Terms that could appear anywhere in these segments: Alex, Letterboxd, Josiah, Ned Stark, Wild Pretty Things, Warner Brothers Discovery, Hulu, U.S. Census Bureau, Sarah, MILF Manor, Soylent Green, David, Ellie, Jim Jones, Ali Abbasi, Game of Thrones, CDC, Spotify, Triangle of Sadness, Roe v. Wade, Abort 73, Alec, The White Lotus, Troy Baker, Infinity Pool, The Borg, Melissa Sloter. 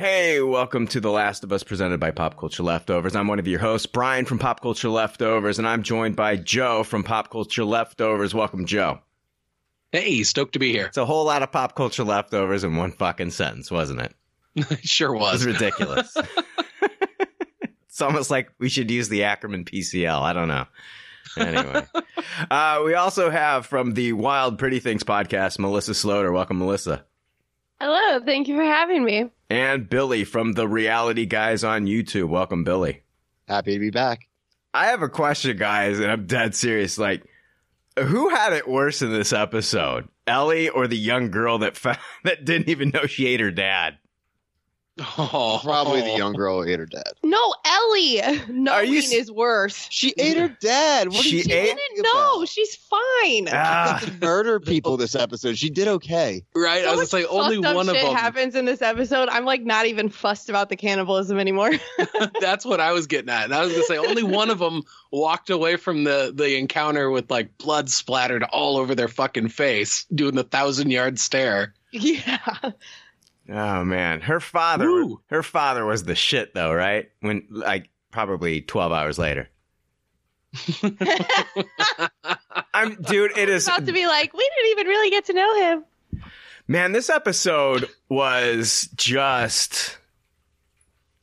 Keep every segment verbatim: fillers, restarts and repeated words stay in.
Hey, welcome to The Last of Us presented by Pop Culture Leftovers. I'm one of your hosts, Brian from Pop Culture Leftovers, and I'm joined by Joe from Pop Culture Leftovers. Welcome, Joe. Hey, stoked to be here. It's a whole lot of Pop Culture Leftovers in one fucking sentence, wasn't it? It sure was. It was ridiculous. It's almost like we should use the acronym P C L. I don't know. Anyway, uh, we also have from the Wild Pretty Things podcast, Melissa Sloter. Welcome, Melissa. Hello. Thank you for having me. And Billy from the Reality Guys on YouTube. Welcome, Billy. Happy to be back. I have a question, guys, and I'm dead serious. Like, who had it worse in this episode? Ellie or the young girl that found, that didn't even know she ate her dad? Oh, probably the young girl ate her dad. No, Ellie. Nothing s- is worse. She ate her dad. What she did she ate? Didn't know. She's fine. Ah. She got to murder people this episode. She did okay. Right? So I was just like, only one of them happens in this episode. I'm like not even fussed about the cannibalism anymore. That's what I was getting at. And I was gonna say only one of them walked away from the the encounter with like blood splattered all over their fucking face, doing the thousand yard stare. Yeah. Oh man, her father, Woo. her father was the shit though, right? When like probably twelve hours later. I'm dude, it is about to be like we didn't even really get to know him. Man, this episode was just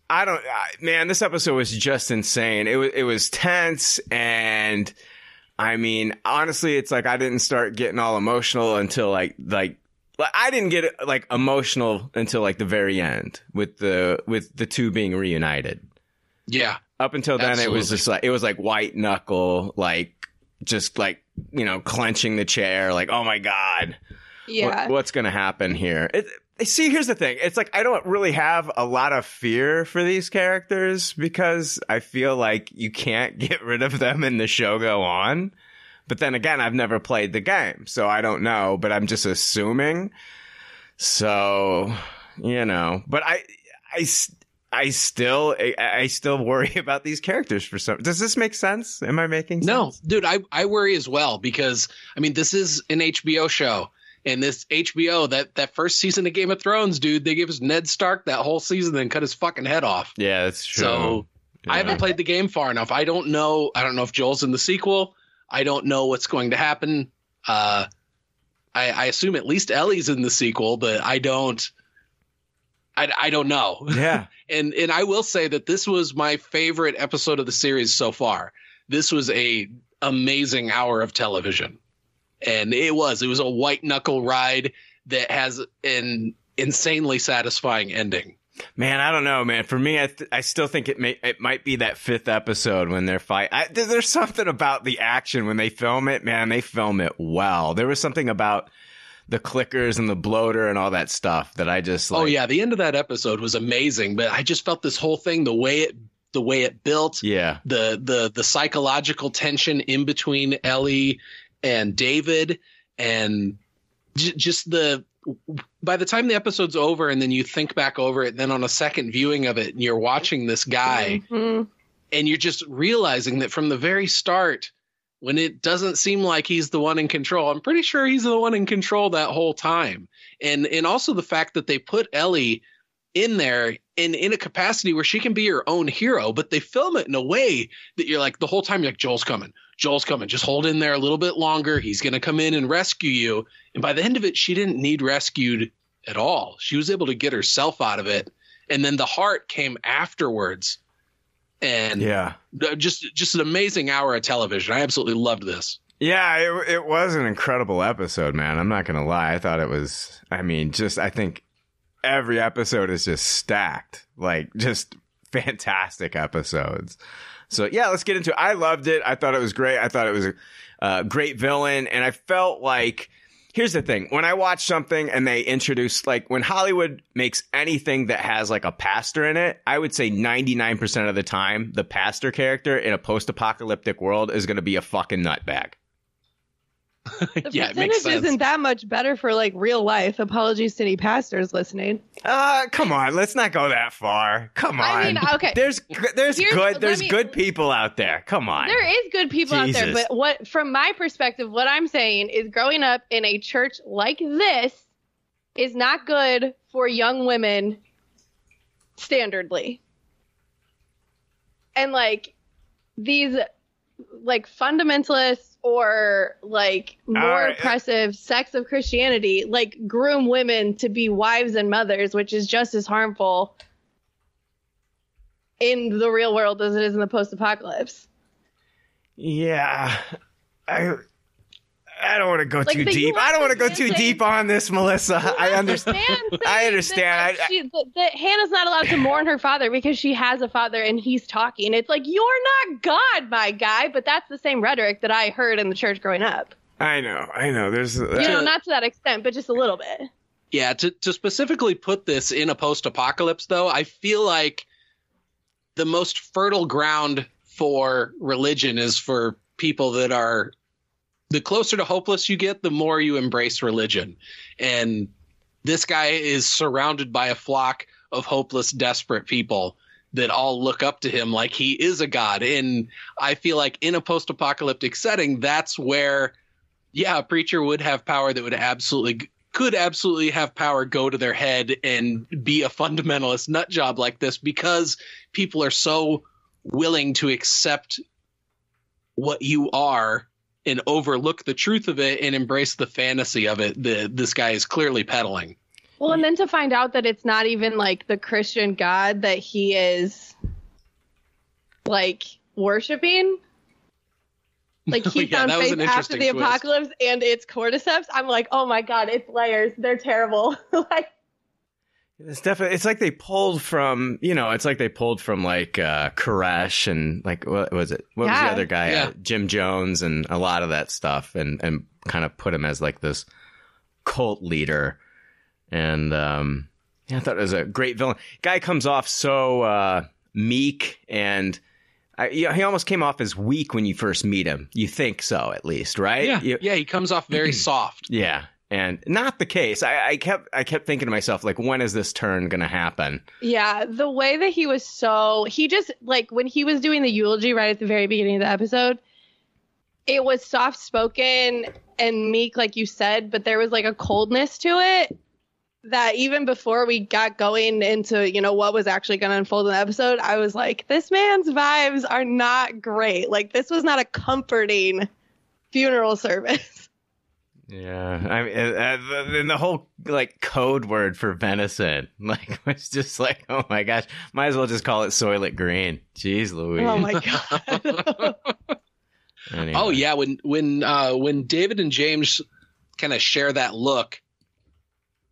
I don't man, this episode was just insane. It was it was tense and I mean, honestly, it's like I didn't start getting all emotional until like like Like I didn't get like emotional until like the very end with the with the two being reunited. Yeah. Up until then, absolutely. It was just like it was like white knuckle, like just like, you know, clenching the chair like, oh, my God. Yeah. What, what's going to happen here? It, see, here's the thing. It's like I don't really have a lot of fear for these characters because I feel like you can't get rid of them and the show go on. But then again, I've never played the game, so I don't know, but I'm just assuming. So, you know, but I I, I still I, I still worry about these characters for some. Does this make sense? Am I making sense? No, dude, I, I worry as well because, I mean, this is an H B O show. And this H B O, that, that first season of Game of Thrones, dude, they gave us Ned Stark that whole season and cut his fucking head off. Yeah, that's true. So yeah. I haven't played the game far enough. I don't know. I don't know if Joel's in the sequel. I don't know what's going to happen. Uh, I, I assume at least Ellie's in the sequel, but I don't. I, I don't know. Yeah, and and I will say that this was my favorite episode of the series so far. This was a amazing hour of television, and it was it was a white knuckle ride that has an insanely satisfying ending. Man, I don't know, man. For me, I th- I still think it may it might be that fifth episode when they're fight. I, there's something about the action when they film it, man. They film it well. There was something about the clickers and the bloater and all that stuff that I just. Like, oh yeah, the end of that episode was amazing, but I just felt this whole thing the way it the way it built. Yeah. The the the psychological tension in between Ellie and David and j- just the. By the time the episode's over and then you think back over it, then on a second viewing of it, and you're watching this guy mm-hmm. and you're just realizing that from the very start, when it doesn't seem like he's the one in control, I'm pretty sure he's the one in control that whole time. And, and also the fact that they put Ellie in there in, in a capacity where she can be her own hero, but they film it in a way that you're like the whole time, you're like, Joel's coming. Joel's coming. Just hold in there a little bit longer. He's going to come in and rescue you. And by the end of it, she didn't need rescued at all. She was able to get herself out of it. And then the heart came afterwards. And yeah, just just an amazing hour of television. I absolutely loved this. Yeah, it, it was an incredible episode, man. I'm not going to lie. I thought it was, I mean, just I think every episode is just stacked, like just fantastic episodes. So, yeah, let's get into it. I loved it. I thought it was great. I thought it was a uh, great villain. And I felt like, here's the thing. When I watch something and they introduce, like, when Hollywood makes anything that has, like, a pastor in it, I would say ninety-nine percent of the time, the pastor character in a post-apocalyptic world is going to be a fucking nutbag. The yeah, percentage it makes sense. Isn't that much better for like real life. Apologies to any pastors listening. Uh, come on, let's not go that far. Come on, I mean, okay. There's there's Here's, good there's me, good people out there. Come on, there is good people Jesus. out there. But what, from my perspective, what I'm saying is, growing up in a church like this is not good for young women standardly. And like these like fundamentalists or like more uh, oppressive sects of Christianity like groom women to be wives and mothers, which is just as harmful in the real world as it is in the post-apocalypse. Yeah. I I don't want to go like too deep. I don't want to go too deep on this, Melissa. I understand. I understand. That, I, she, that, that Hannah's not allowed to mourn her father because she has a father and he's talking. It's like, you're not God, my guy. But that's the same rhetoric that I heard in the church growing up. I know. I know. There's, uh, you know, not to that extent, but just a little bit. Yeah. To, to specifically put this in a post-apocalypse, though, I feel like the most fertile ground for religion is for people that are, the closer to hopeless you get, the more you embrace religion. And this guy is surrounded by a flock of hopeless, desperate people that all look up to him like he is a god. And I feel like in a post-apocalyptic setting, that's where, yeah, a preacher would have power that would absolutely could absolutely have power go to their head and be a fundamentalist nut job like this, because people are so willing to accept what you are and overlook the truth of it and embrace the fantasy of it that this guy is clearly peddling. Well, and then to find out that it's not even like the Christian God that he is like worshiping. Like he yeah, found faith after the twist. apocalypse, and it's Cordyceps. I'm like, oh my God, it's layers. They're terrible. Like, it's definitely, it's like they pulled from, you know, it's like they pulled from like uh, Koresh and like, what was it? What yeah. was the other guy? Yeah. Uh, Jim Jones and a lot of that stuff, and, and kind of put him as like this cult leader. And um, yeah, I thought it was a great villain. Guy comes off so uh, meek, and I, you know, he almost came off as weak when you first meet him. You think so, at least, right? Yeah, you, yeah he comes off very soft. Yeah. And not the case. I, I kept I kept thinking to myself, like, when is this turn going to happen? Yeah, the way that he was so he just like when he was doing the eulogy right at the very beginning of the episode, it was soft spoken and meek, like you said, but there was like a coldness to it that even before we got going into, you know, what was actually going to unfold in the episode, I was like, this man's vibes are not great. Like, this was not a comforting funeral service. Yeah, I mean, and the whole like code word for venison, like, was just like, oh my gosh, might as well just call it Soylent Green. Jeez Louise! Oh my God! Anyway. Oh yeah, when when uh, when David and James kind of share that look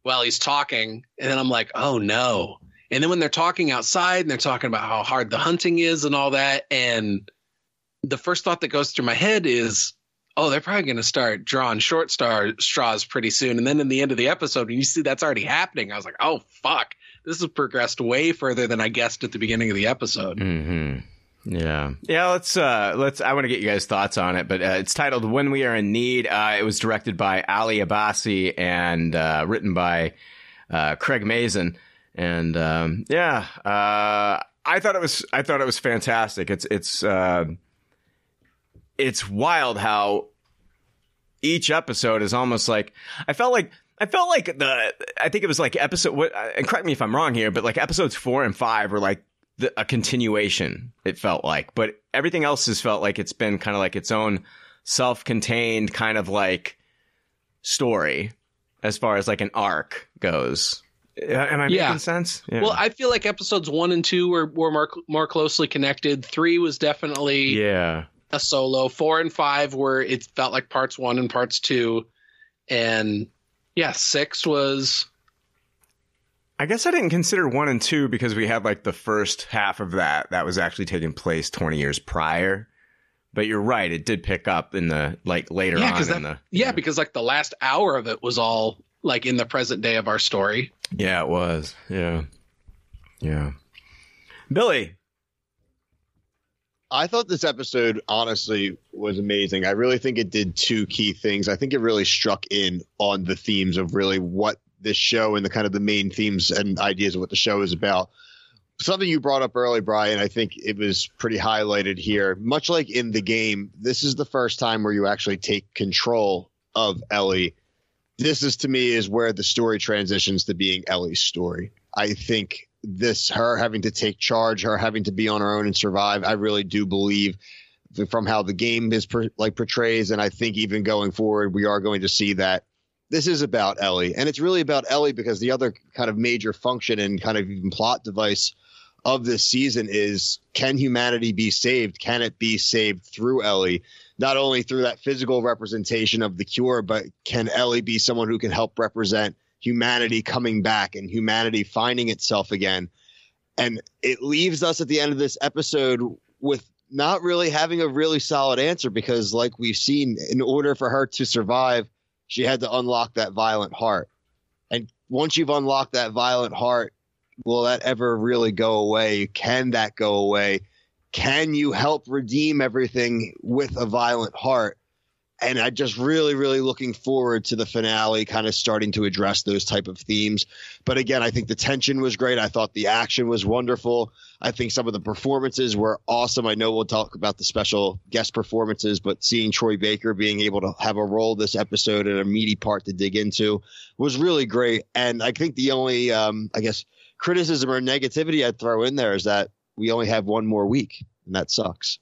while he's talking, and then I'm like, oh no! And then when they're talking outside and they're talking about how hard the hunting is and all that, and the first thought that goes through my head is, oh, they're probably going to start drawing short star straws pretty soon. And then in the end of the episode, when you see that's already happening, I was like, oh, fuck. This has progressed way further than I guessed at the beginning of the episode. Mm-hmm. Yeah. Yeah, let's uh, let's I want to get you guys' thoughts on it. But uh, it's titled When We Are in Need. Uh, it was directed by Ali Abbasi and uh, written by uh, Craig Mazin. And um, yeah, uh, I thought it was I thought it was fantastic. It's it's. Uh, It's wild how each episode is almost like I felt like I felt like the I think it was like episode, and correct me if I'm wrong here, but like episodes four and five were like the, a continuation. It felt like, but everything else has felt like it's been kind of like its own self-contained kind of like story as far as like an arc goes. Am I yeah. making sense? Yeah. Well, I feel like episodes one and two were were more, more closely connected. Three was definitely yeah. a solo. Four and five were, it felt like parts one and parts two, and yeah, six was, I guess I didn't consider one and two because we had like the first half of that that was actually taking place twenty years prior, but you're right, it did pick up in the like later yeah, on that, in the yeah, yeah because like the last hour of it was all like in the present day of our story. Yeah, it was. Yeah. Yeah. Billy, I thought this episode, honestly, was amazing. I really think it did two key things. I think it really struck in on the themes of really what this show and the kind of the main themes and ideas of what the show is about. Something you brought up early, Brian, I think it was pretty highlighted here. Much like in the game, this is the first time where you actually take control of Ellie. This is, to me, is where the story transitions to being Ellie's story. I think this, her having to take charge, her having to be on her own and survive, I really do believe from how the game is per, like portrays. And I think even going forward, we are going to see that this is about Ellie. And it's really about Ellie because the other kind of major function and kind of even plot device of this season is, can humanity be saved? Can it be saved through Ellie? Not only through that physical representation of the cure, but can Ellie be someone who can help represent humanity coming back and humanity finding itself again? And it leaves us at the end of this episode with not really having a really solid answer because, like we've seen, in order for her to survive, she had to unlock that violent heart. And once you've unlocked that violent heart, will that ever really go away? Can that go away? Can you help redeem everything with a violent heart? And I just really, really looking forward to the finale kind of starting to address those type of themes. But again, I think the tension was great. I thought the action was wonderful. I think some of the performances were awesome. I know we'll talk about the special guest performances, but seeing Troy Baker being able to have a role this episode and a meaty part to dig into was really great. And I think the only, um, I guess, criticism or negativity I'd throw in there is that we only have one more week, and that sucks.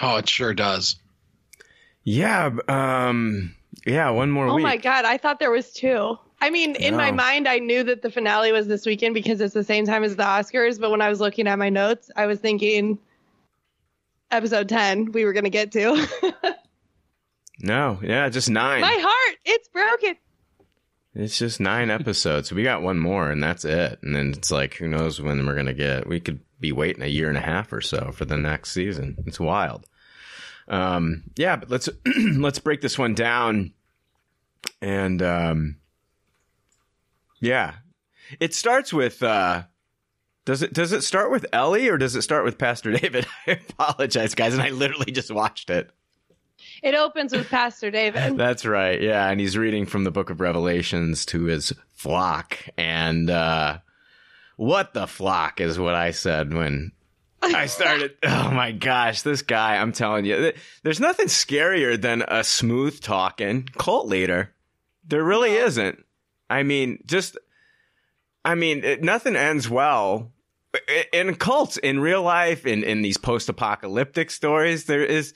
Oh, it sure does. Yeah. Um, yeah, one more oh week. Oh, my God. I thought there was two. I mean, in no. my mind, I knew that the finale was this weekend because it's the same time as the Oscars. But when I was looking at my notes, I was thinking episode ten we were going to get to. No. Yeah, just nine. My heart. It's broken. It's just nine episodes. We got one more and that's it. And then it's like, who knows when we're going to get. We could be waiting a year and a half or so for the next season. It's wild. Um, yeah, but let's let's break this one down. And um, yeah, it starts with uh, does it does it start with Ellie or does it start with Pastor David? I apologize, guys. And I literally just watched it. It opens with Pastor David. That's right. Yeah. And he's reading from the book of Revelations to his flock. And uh, what the flock is what I said when I started. Oh, my gosh. This guy, I'm telling you, there's nothing scarier than a smooth talking cult leader. There really isn't. I mean, just I mean, it, nothing ends well. In cults, in real life, in, in these post-apocalyptic stories, there is.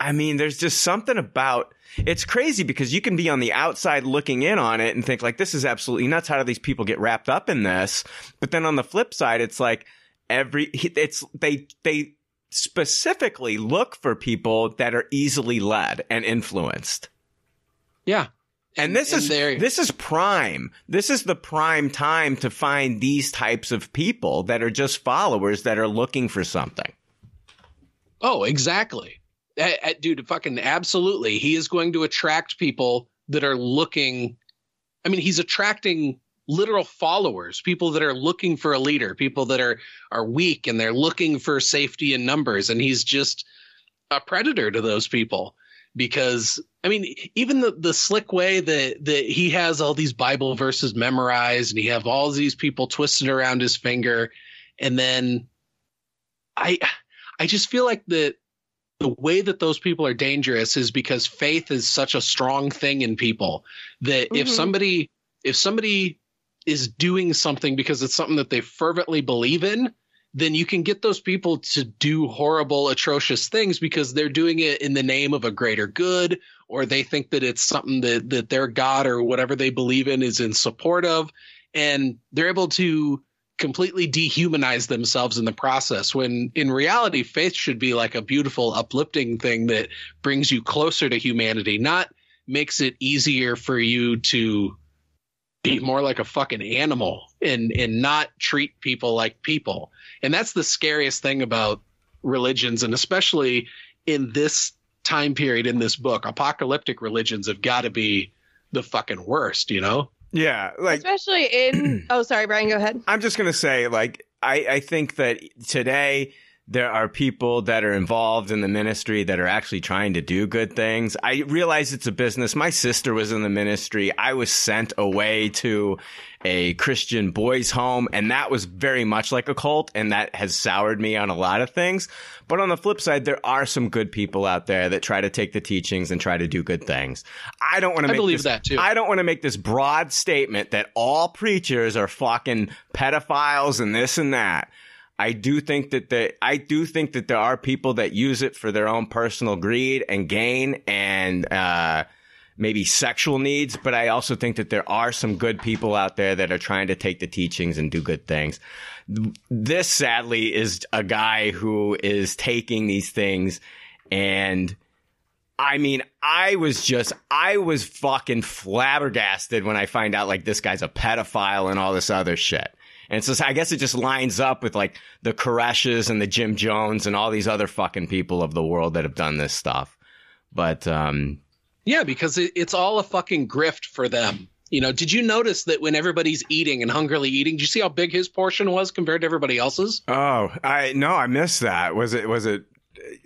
I mean, there's just something about it's crazy because you can be on the outside looking in on it and think like this is absolutely nuts. How do these people get wrapped up in this? But then on the flip side, it's like every it's they they specifically look for people that are easily led and influenced. Yeah. And this and is there. this is prime. This is the prime time to find these types of people that are just followers that are looking for something. Oh, exactly. Dude, fucking absolutely. He is going to attract people that are looking. I mean, he's attracting literal followers, people that are looking for a leader, people that are are weak and they're looking for safety in numbers. And he's just a predator to those people because, I mean, even the, the slick way that, that he has all these Bible verses memorized and he have all these people twisted around his finger. And then I I just feel like the. The way that those people are dangerous is because faith is such a strong thing in people that mm-hmm. if somebody if somebody is doing something because it's something that they fervently believe in, then you can get those people to do horrible, atrocious things because they're doing it in the name of a greater good, or they think that it's something that, that their God or whatever they believe in is in support of. And they're able to completely dehumanize themselves in the process when in reality, faith should be like a beautiful, uplifting thing that brings you closer to humanity, not makes it easier for you to be more like a fucking animal and, and not treat people like people. And that's the scariest thing about religions. And especially in this time period, in this book, apocalyptic religions have got to be the fucking worst, you know? Yeah, like especially in. Oh, sorry, Brian, go ahead. I'm just going to say, like, I, I think that today there are people that are involved in the ministry that are actually trying to do good things. I realize it's a business. My sister was in the ministry. I was sent away to a Christian boys' home, and that was very much like a cult, and that has soured me on a lot of things. But on the flip side, there are some good people out there that try to take the teachings and try to do good things. I don't want to make I believe this, that too. I don't want to make this broad statement that all preachers are fucking pedophiles and this and that. I do think that the, I do think that there are people that use it for their own personal greed and gain and uh, maybe sexual needs. But I also think that there are some good people out there that are trying to take the teachings and do good things. This, sadly, is a guy who is taking these things. And I mean, I was just I was fucking flabbergasted when I find out like this guy's a pedophile and all this other shit. And so I guess it just lines up with like the Koreshes and the Jim Jones and all these other fucking people of the world that have done this stuff. But um, yeah, because it, it's all a fucking grift for them. You know, did you notice that when everybody's eating and hungrily eating, did you see how big his portion was compared to everybody else's? Oh, I no, I missed that. Was it was it?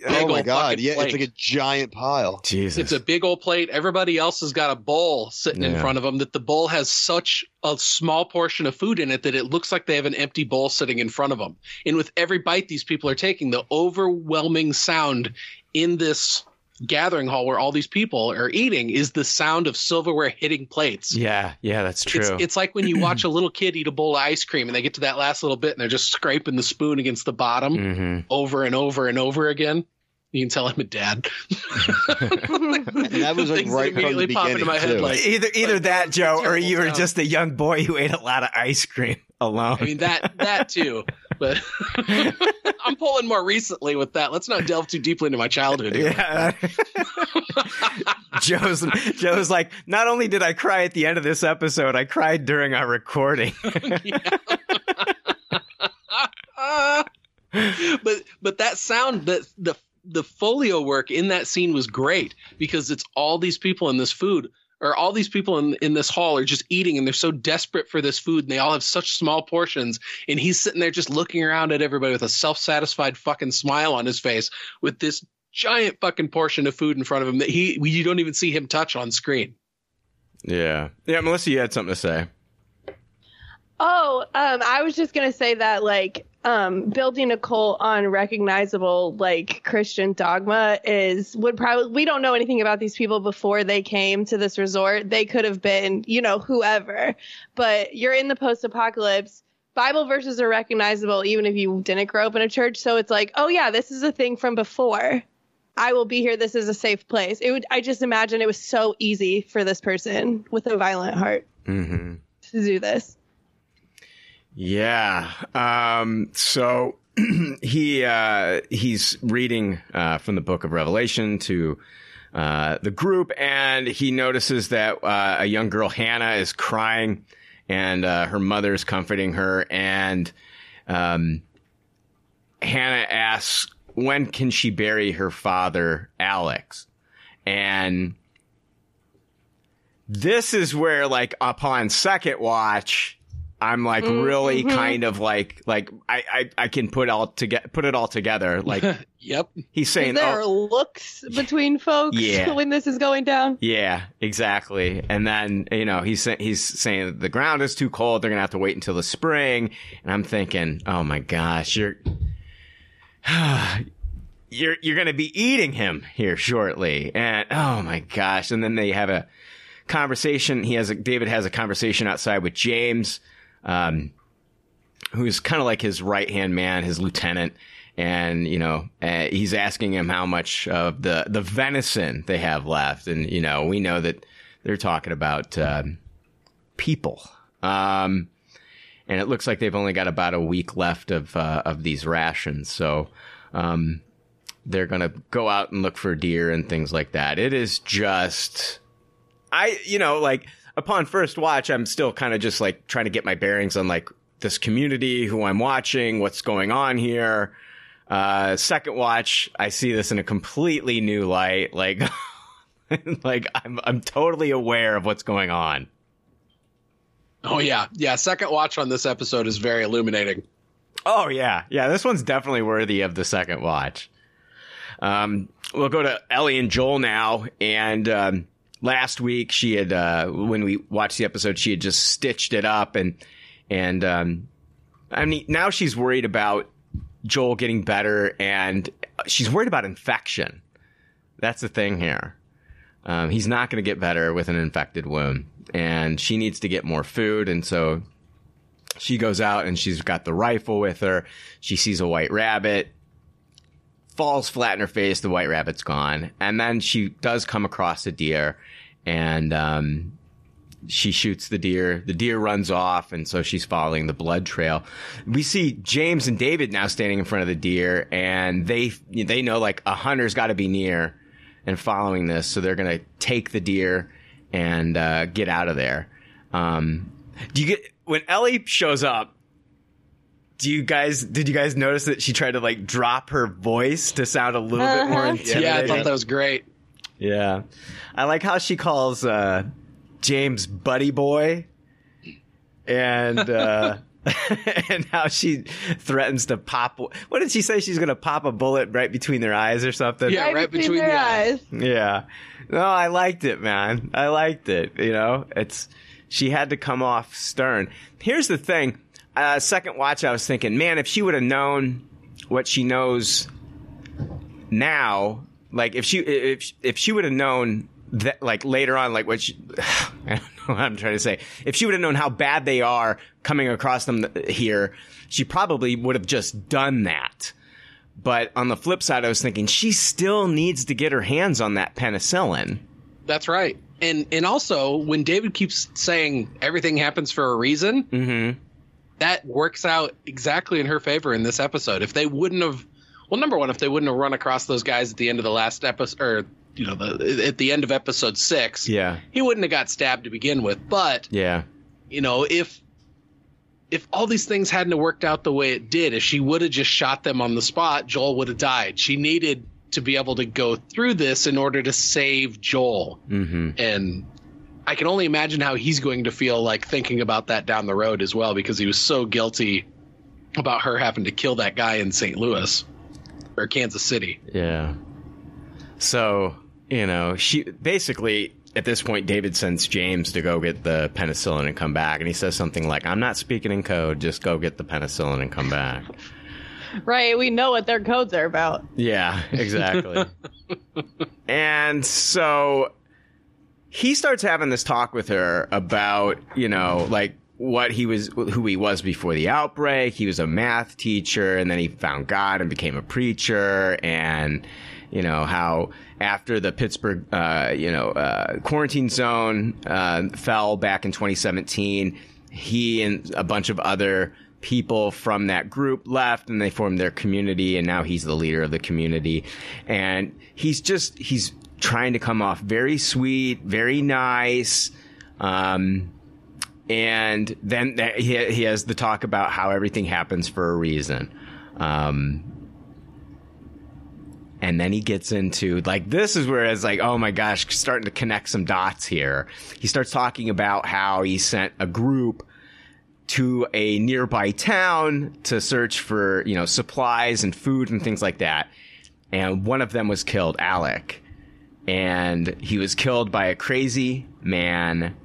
Oh, my God. Yeah, plate. It's like a giant pile. Jesus. It's a big old plate. Everybody else has got a bowl sitting yeah. in front of them that the bowl has such a small portion of food in it that it looks like they have an empty bowl sitting in front of them. And with every bite these people are taking, the overwhelming sound in this gathering hall where all these people are eating is the sound of silverware hitting plates. Yeah, yeah, that's true. It's, it's like when you watch a little kid eat a bowl of ice cream and they get to that last little bit and they're just scraping the spoon against the bottom mm-hmm. over and over and over again. You can tell I'm a dad. That was like right from the beginning. My head, like, either either like, that, Joe, or you were just a young boy who ate a lot of ice cream alone. I mean, that that too. But I'm pulling more recently with that. Let's not delve too deeply into my childhood here. Yeah. Joe's, Joe's like, not only did I cry at the end of this episode, I cried during our recording. but but that sound, that the the folio work in that scene was great because it's all these people in this food. Or all these people in, in this hall are just eating and they're so desperate for this food and they all have such small portions. And he's sitting there just looking around at everybody with a self-satisfied fucking smile on his face with this giant fucking portion of food in front of him that he you don't even see him touch on screen. Yeah. Yeah, Melissa, you had something to say. Oh, um, I was just going to say that, like, um, building a cult on recognizable, like, Christian dogma is would probably we don't know anything about these people before they came to this resort. They could have been, you know, whoever. But you're in the post-apocalypse. Bible verses are recognizable even if you didn't grow up in a church. So it's like, oh, yeah, this is a thing from before. I will be here. This is a safe place. It would. I just imagine it was so easy for this person with a violent heart mm-hmm. to do this. Yeah. Um, so he uh, he's reading uh, from the book of Revelation to uh, the group, and he notices that uh, a young girl, Hannah, is crying, and uh, her mother is comforting her. And um, Hannah asks, when can she bury her father, Alex? And this is where, like, upon second watch, I'm like really mm-hmm. kind of like like I, I, I can put all toge- put it all together. Like, yep, he's saying there oh, are looks between folks yeah. when this is going down. Yeah, exactly. And then, you know, he's he's saying the ground is too cold. They're gonna have to wait until the spring. And I'm thinking, oh my gosh, you're you're you're gonna be eating him here shortly. And oh my gosh. And then they have a conversation. He has a, David has a conversation outside with James. Um, who's kind of like his right-hand man, his lieutenant, and, you know, uh, he's asking him how much of the, the venison they have left, and, you know, we know that they're talking about uh, people, um, and it looks like they've only got about a week left of uh, of these rations, so um, they're going to go out and look for deer and things like that. It is just, I, you know, like, upon first watch, I'm still kind of just like trying to get my bearings on like this community, who I'm watching, what's going on here. Uh, second watch, I see this in a completely new light. Like, like I'm I'm totally aware of what's going on. Oh yeah, yeah. Second watch on this episode is very illuminating. Oh, yeah. Yeah, this one's definitely worthy of the second watch. Um, we'll go to Ellie and Joel now. And um, last week, she had uh, when we watched the episode, she had just stitched it up. And, and um, I mean, now she's worried about Joel getting better. And she's worried about infection. That's the thing here. Um, he's not going to get better with an infected wound. And she needs to get more food. And so she goes out and she's got the rifle with her. She sees a white rabbit, falls flat in her face. The white rabbit's gone. And then she does come across a deer, and um, she shoots the deer. The deer runs off, and so she's following the blood trail. We see James and David now standing in front of the deer, and they they know, like, a hunter's got to be near and following this. So they're going to take the deer and uh, get out of there. Um, do you get... When Ellie shows up, do you guys did you guys notice that she tried to like drop her voice to sound a little uh-huh. bit more intimidating? Yeah, I thought that was great. Yeah, I like how she calls uh, James "buddy boy," and uh, and how she threatens to pop. What did she say? She's gonna pop a bullet right between their eyes or something. Yeah, right, right between, between their eyes. eyes. Yeah. No, I liked it, man. I liked it. You know, it's. She had to come off stern. Here's the thing. Uh, second watch, I was thinking, man, if she would have known what she knows now, like if she if if she would have known that, like later on, like what she, I don't know what I'm trying to say. If she would have known how bad they are coming across them here, she probably would have just done that. But on the flip side, I was thinking she still needs to get her hands on that penicillin. That's right. And and also, when David keeps saying everything happens for a reason, mm-hmm. that works out exactly in her favor in this episode. If they wouldn't have – well, number one, if they wouldn't have run across those guys at the end of the last episode – or, you know, the, at the end of episode six, yeah. he wouldn't have got stabbed to begin with. But, yeah. you know, if if all these things hadn't worked out the way it did, if she would have just shot them on the spot, Joel would have died. She needed – to be able to go through this in order to save Joel. Mm-hmm. And I can only imagine how he's going to feel like thinking about that down the road as well, because he was so guilty about her having to kill that guy in Saint Louis or Kansas City. Yeah. So, you know, she basically at this point, David sends James to go get the penicillin and come back. And he says something like, I'm not speaking in code. Just go get the penicillin and come back. Right, we know what their codes are about. Yeah, exactly. And so he starts having this talk with her about, you know, like what he was, who he was before the outbreak. He was a math teacher, and then he found God and became a preacher. And, you know, how after the Pittsburgh, uh, you know, uh, quarantine zone uh, fell back in twenty seventeen, he and a bunch of other people from that group left and they formed their community, and now he's the leader of the community. And he's just he's trying to come off very sweet, very nice. Um, and then th- he, he has the talk about how everything happens for a reason. Um, and then he gets into like this is where it's like, oh my gosh, starting to connect some dots here. He starts talking about how he sent a group to a nearby town to search for, you know, supplies and food and things like that. And one of them was killed, Alec. And he was killed by a crazy man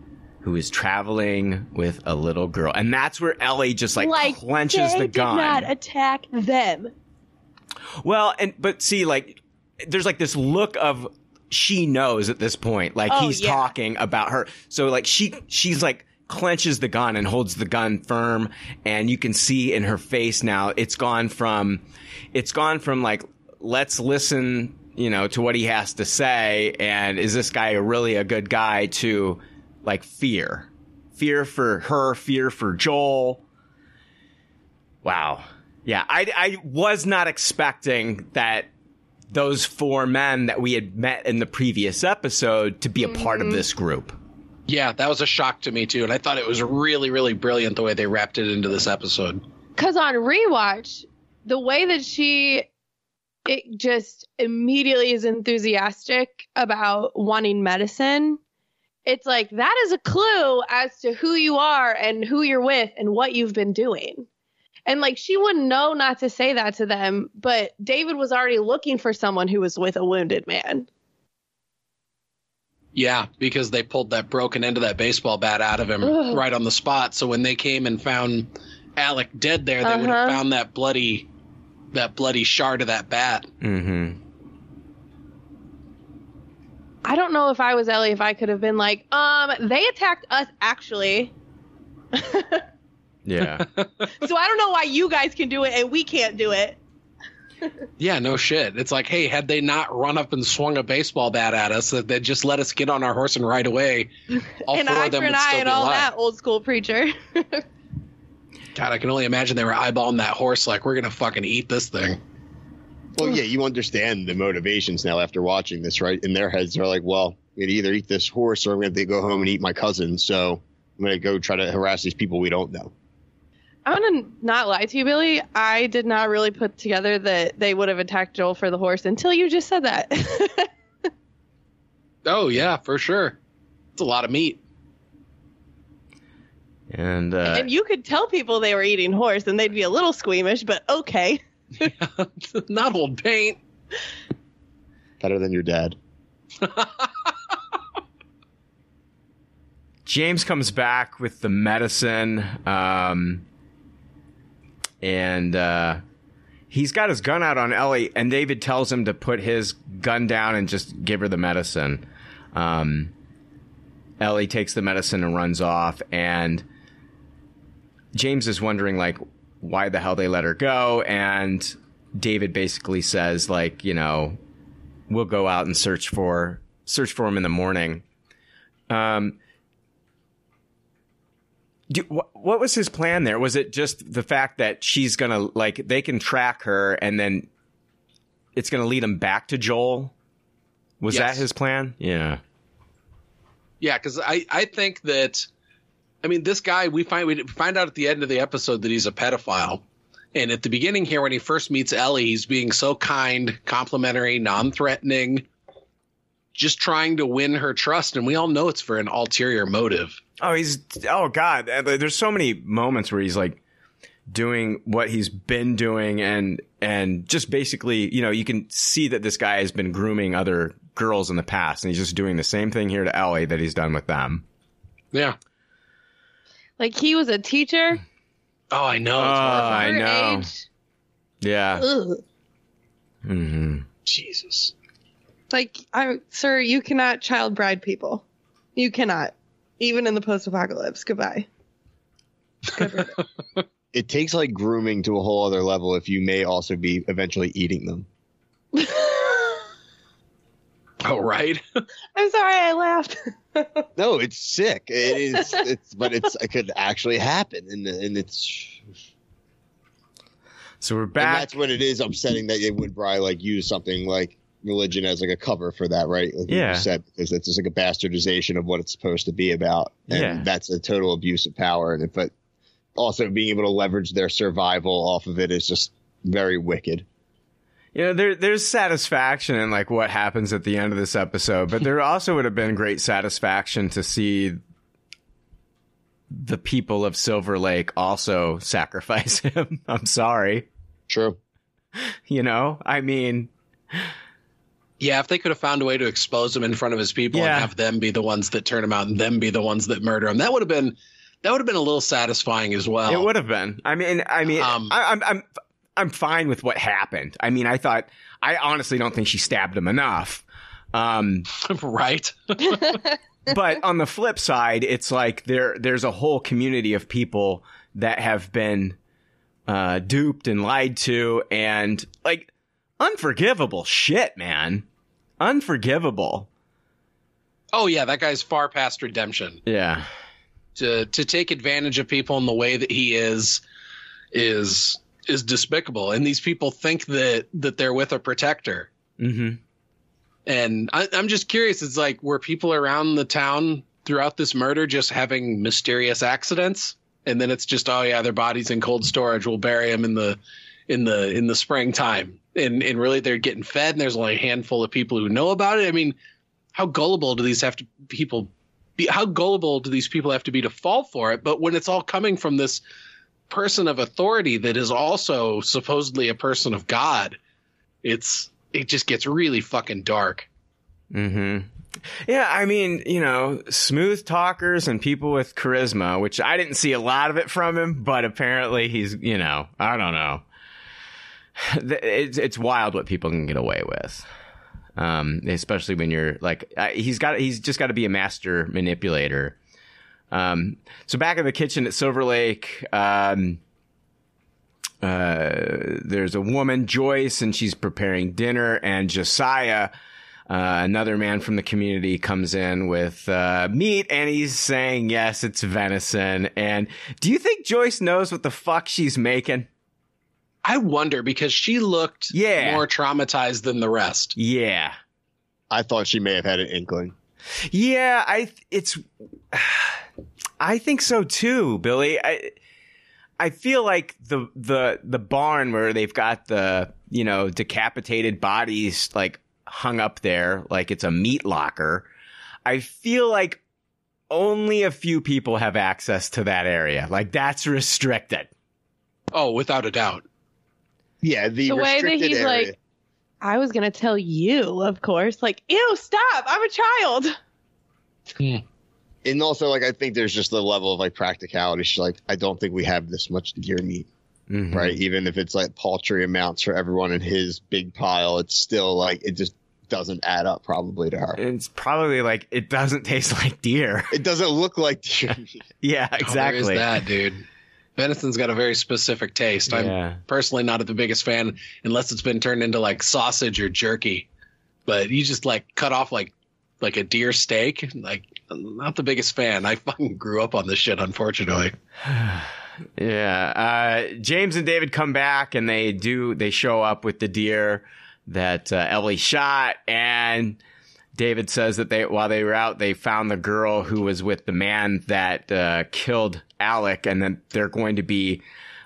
who was traveling with a little girl. And that's where Ellie just, like, like clenches the gun. Like, they did not attack them. Well, and but see, like, there's, like, this look of she knows at this point. Like, oh, he's yeah. talking about her. So, like, she she's, like... clenches the gun and holds the gun firm, and you can see in her face now it's gone from it's gone from like let's listen, you know, to what he has to say, and is this guy really a good guy, to like fear fear for her, fear for Joel. Wow. Yeah, I, I was not expecting that those four men that we had met in the previous episode to be a mm-hmm. part of this group. Yeah, that was a shock to me, too. And I thought it was really, really brilliant the way they wrapped it into this episode. Because on rewatch, the way that she it just immediately is enthusiastic about wanting medicine. It's like that is a clue as to who you are and who you're with and what you've been doing. And like, she wouldn't know not to say that to them, but David was already looking for someone who was with a wounded man. Yeah, because they pulled that broken end of that baseball bat out of him Ugh. right on the spot. So when they came and found Alec dead there, they uh-huh. would have found that bloody, that bloody shard of that bat. Mm-hmm. I don't know if I was Ellie, if I could have been like, um, they attacked us, actually. Yeah. So I don't know why you guys can do it and we can't do it. Yeah, no shit. It's like, hey, had they not run up and swung a baseball bat at us, that they just let us get on our horse and ride away, all and four eye of them for an would eye still and be all alive. That old school preacher. God, I can only imagine they were eyeballing that horse like, we're gonna fucking eat this thing. Well, yeah, you understand the motivations now after watching this, right? In their heads, they're like, well, I'm gonna either eat this horse or I'm gonna go home and eat my cousin. So I'm gonna go try to harass these people we don't know. I'm going to not lie to you, Billy. I did not really put together that they would have attacked Joel for the horse until you just said that. Oh, yeah, for sure. It's a lot of meat. And, uh, and you could tell people they were eating horse and they'd be a little squeamish, but okay. Yeah, not old paint. Better than your dad. James comes back with the medicine. Um... And uh, he's got his gun out on Ellie, and David tells him to put his gun down and just give her the medicine. Um, Ellie takes the medicine and runs off, and James is wondering, like, why the hell they let her go. And David basically says, like, you know, we'll go out and search for search for him in the morning. Um Do, wh- what was his plan there? Was it just the fact that she's going to, like, they can track her and then it's going to lead him back to Joel? Was yes. that his plan? Yeah. Yeah, because I, I think that, I mean, this guy, we find, we find out at the end of the episode that he's a pedophile. And at the beginning here, when he first meets Ellie, he's being so kind, complimentary, non-threatening, just trying to win her trust. And we all know it's for an ulterior motive. Oh, he's oh, God, there's so many moments where he's like doing what he's been doing and and just basically, you know, you can see that this guy has been grooming other girls in the past. And he's just doing the same thing here to Ellie that he's done with them. Yeah. Like he was a teacher. Oh, I know. Oh, I know. Age. Yeah. Ugh. Mm-hmm. Jesus. Like, I, sir, you cannot child bride people. You cannot. Even in the post-apocalypse. Goodbye. It takes, like, grooming to a whole other level if you may also be eventually eating them. Oh, right? I'm sorry I laughed. No, it's sick. It is, it's, but it's, it could actually happen. And, and it's... So we're back. And that's when it is upsetting that it would probably, like, use something like religion as like a cover for that, right? Like yeah. You said, because it's just like a bastardization of what it's supposed to be about, and yeah. that's a total abuse of power. And but also being able to leverage their survival off of it is just very wicked. You know, there there's satisfaction in like what happens at the end of this episode, but there also would have been great satisfaction to see the people of Silver Lake also sacrifice him. I'm sorry. True. You know, I mean. Yeah, if they could have found a way to expose him in front of his people yeah. and have them be the ones that turn him out and them be the ones that murder him, that would have been that would have been a little satisfying as well. It would have been. I mean, I mean, um, I, I'm I'm I'm fine with what happened. I mean, I thought I honestly don't think she stabbed him enough. Um, right. But on the flip side, it's like there there's a whole community of people that have been uh, duped and lied to and like. Unforgivable shit, man. Unforgivable. Oh, yeah. That guy's far past redemption. Yeah. To to take advantage of people in the way that he is is is despicable. And these people think that that they're with a protector. Mm-hmm. And I, I'm just curious. It's like, were people around the town throughout this murder just having mysterious accidents? And then it's just, oh, yeah, their body's in cold storage. We'll bury them in the in the in the springtime. And and really, they're getting fed, and there's only a handful of people who know about it. I mean, how gullible do these have to people be? How gullible do these people have to be to fall for it? But when it's all coming from this person of authority that is also supposedly a person of God, it's it just gets really fucking dark. Mm-hmm. Yeah, I mean, you know, smooth talkers and people with charisma, which I didn't see a lot of it from him, but apparently he's, you know, I don't know. It's, it's wild what people can get away with, um, especially when you're like, uh, he's got, he's just got to be a master manipulator. Um, so back in the kitchen at Silver Lake, um, uh, there's a woman, Joyce, and she's preparing dinner, and Josiah, Uh, another man from the community, comes in with uh, meat, and he's saying, yes, it's venison. And do you think Joyce knows what the fuck she's making? I wonder, because she looked yeah. more traumatized than the rest. Yeah. I thought she may have had an inkling. Yeah, I it's I think so, too, Billy. I I feel like the the the barn where they've got the, you know, decapitated bodies, like, hung up there like it's a meat locker. I feel like only a few people have access to that area. Like, that's restricted. Oh, without a doubt. Yeah, the, the way that he's area. Like, I was gonna tell you, of course. Like, ew, stop! I'm a child. Hmm. And also, like, I think there's just the level of like practicality. She's like, I don't think we have this much deer meat, mm-hmm. right? Even if it's like paltry amounts for everyone in his big pile, it's still like it just doesn't add up probably to her. It's probably like it doesn't taste like deer. It doesn't look like deer. Yeah, exactly. Oh, there is that, dude. Venison's got a very specific taste. I'm yeah. personally not the biggest fan unless it's been turned into like sausage or jerky. But you just like cut off like like a deer steak. Like, I'm not the biggest fan. I fucking grew up on this shit, unfortunately. Yeah, uh, James and David come back, and they do. They show up with the deer that uh, Ellie shot, and David says that they, while they were out, they found the girl who was with the man that uh, killed Alec, and then they're going to be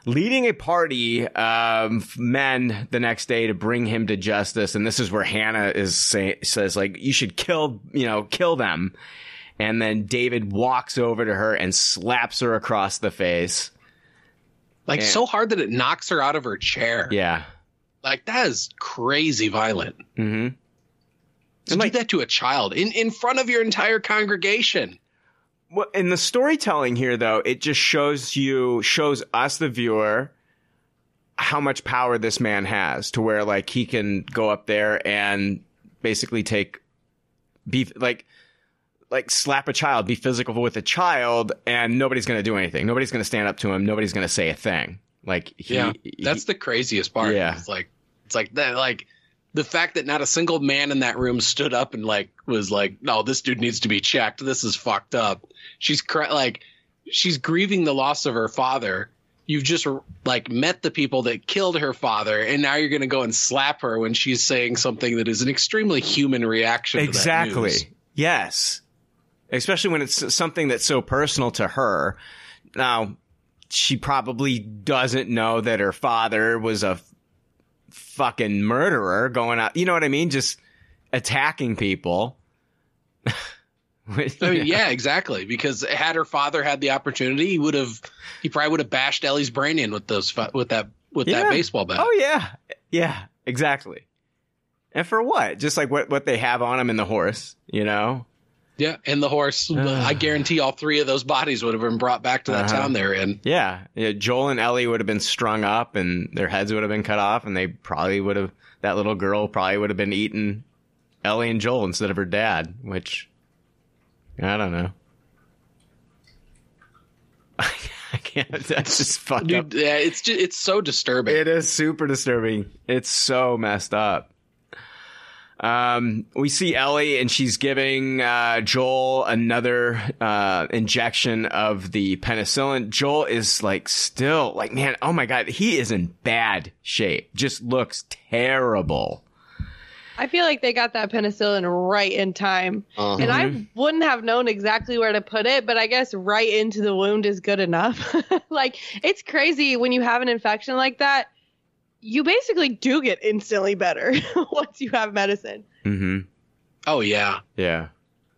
leading a party of men the next day to bring him to justice. And this is where Hannah is say, says, like, you should kill, you know, kill them. And then David walks over to her and slaps her across the face. Like, and so hard that it knocks her out of her chair. Yeah. Like, that is crazy violent. Mm-hmm. To like, do that to a child in, in front of your entire congregation. Well, in the storytelling here, though, it just shows you, shows us, the viewer, how much power this man has to where, like, he can go up there and basically take beef, like... like slap a child, be physical with a child, and nobody's going to do anything. Nobody's going to stand up to him. Nobody's going to say a thing. Like, he, yeah, that's he, the craziest part. Yeah. It's like, it's like that, like the fact that not a single man in that room stood up and like, was like, no, this dude needs to be checked. This is fucked up. She's cr- like, she's grieving the loss of her father. You've just like met the people that killed her father, and now you're going to go and slap her when she's saying something that is an extremely human reaction. Exactly. To that news. Yes. Especially when it's something that's so personal to her. Now, she probably doesn't know that her father was a f- fucking murderer going out. You know what I mean? Just attacking people. With, I mean, know. Yeah, exactly. Because had her father had the opportunity, he would have. He probably would have bashed Ellie's brain in with those with that with yeah. that baseball bat. Oh yeah, yeah, exactly. And for what? Just like what what they have on him in the horse, you know. Yeah, and the horse. Uh, I guarantee all three of those bodies would have been brought back to that uh-huh. town they're in. Yeah. yeah, Joel and Ellie would have been strung up, and their heads would have been cut off, and they probably would have. That little girl probably would have been eating Ellie and Joel instead of her dad, which I don't know. I can't. That's just fucked Dude, up. Yeah, it's just, it's so disturbing. It is super disturbing. It's so messed up. Um, we see Ellie, and she's giving uh, Joel another uh, injection of the penicillin. Joel is like still like, man, oh my God, he is in bad shape. Just looks terrible. I feel like they got that penicillin right in time. Uh-huh. And I wouldn't have known exactly where to put it, but I guess right into the wound is good enough. Like, it's crazy when you have an infection like that. You basically do get instantly better once you have medicine. Mm-hmm. Oh, yeah. Yeah.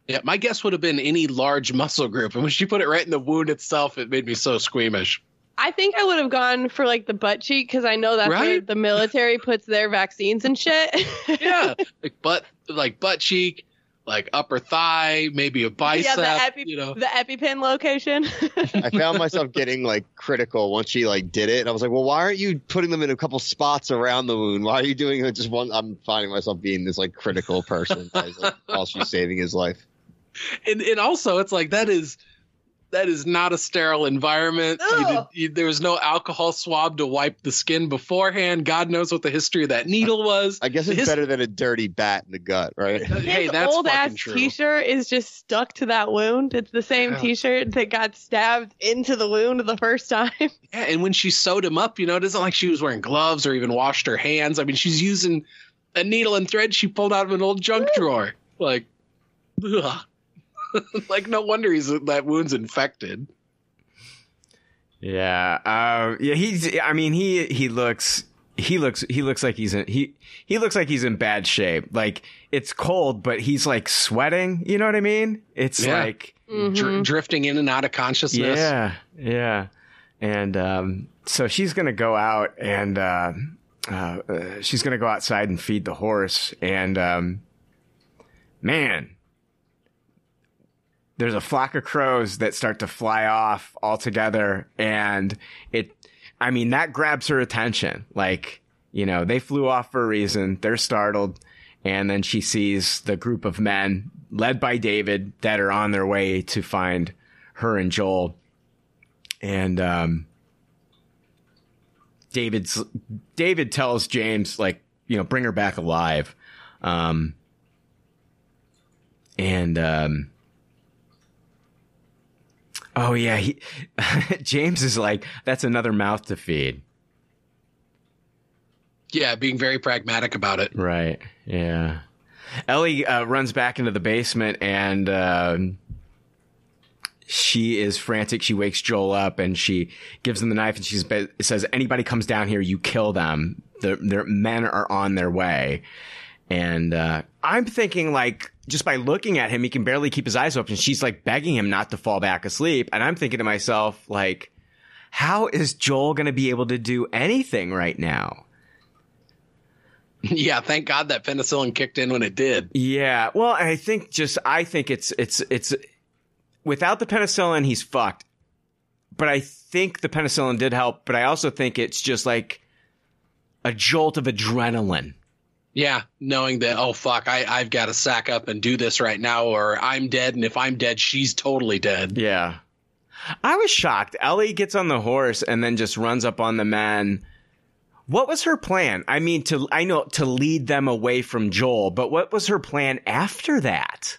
Yeah. My guess would have been any large muscle group. And when she put it right in the wound itself, it made me so squeamish. I think I would have gone for like the butt cheek because I know that's right? where the military puts their vaccines and shit. Yeah, like butt, like butt cheek, like upper thigh, maybe a bicep. Yeah, the, epi- you know. the EpiPen location. I found myself getting like critical once she like did it, and I was like, well, why aren't you putting them in a couple spots around the wound? Why are you doing it just one? I'm finding myself being this like critical person as, like, while she's saving his life. And and also, it's like that is. That is not a sterile environment. No. You did, you, there was no alcohol swab to wipe the skin beforehand. God knows what the history of that needle was. I guess it's His, better than a dirty bat in the gut, right? Hey, His that's old ass true. T-shirt is just stuck to that wound. It's the same yeah. T-shirt that got stabbed into the wound the first time. Yeah, and when she sewed him up, you know, it isn't like she was wearing gloves or even washed her hands. I mean, she's using a needle and thread she pulled out of an old junk Ooh. drawer. Like, ugh. Like, no wonder he's that wound's infected. Yeah, uh, yeah. He's. I mean, he he looks. He looks. He looks like he's in. He he looks like he's in bad shape. Like it's cold, but he's like sweating. You know what I mean? It's yeah. like mm-hmm. Dr- drifting in and out of consciousness. Yeah, yeah. And um, so she's gonna go out and uh, uh, uh, she's gonna go outside and feed the horse. And um, man. There's a flock of crows that start to fly off all together. And it, I mean, that grabs her attention. Like, you know, they flew off for a reason. They're startled. And then she sees the group of men led by David that are on their way to find her and Joel. And, um, David's, David tells James, like, you know, bring her back alive. Um, and, um, Oh, yeah. He, James is like, that's another mouth to feed. Yeah, being very pragmatic about it. Right. Yeah. Ellie uh, runs back into the basement and uh, she is frantic. She wakes Joel up and she gives him the knife and she says, anybody comes down here, you kill them. The their men are on their way. And uh, I'm thinking, like, just by looking at him, he can barely keep his eyes open. She's, like, begging him not to fall back asleep. And I'm thinking to myself, like, how is Joel going to be able to do anything right now? Yeah, thank God that penicillin kicked in when it did. Yeah, well, I think just – I think it's it's it's – without the penicillin, he's fucked. But I think the penicillin did help. But I also think it's just, like, a jolt of adrenaline. Yeah, knowing that, oh, fuck, I, I've got to sack up and do this right now, or I'm dead, and if I'm dead, she's totally dead. Yeah. I was shocked. Ellie gets on the horse and then just runs up on the men. What was her plan? I mean, to I know to lead them away from Joel, but what was her plan after that?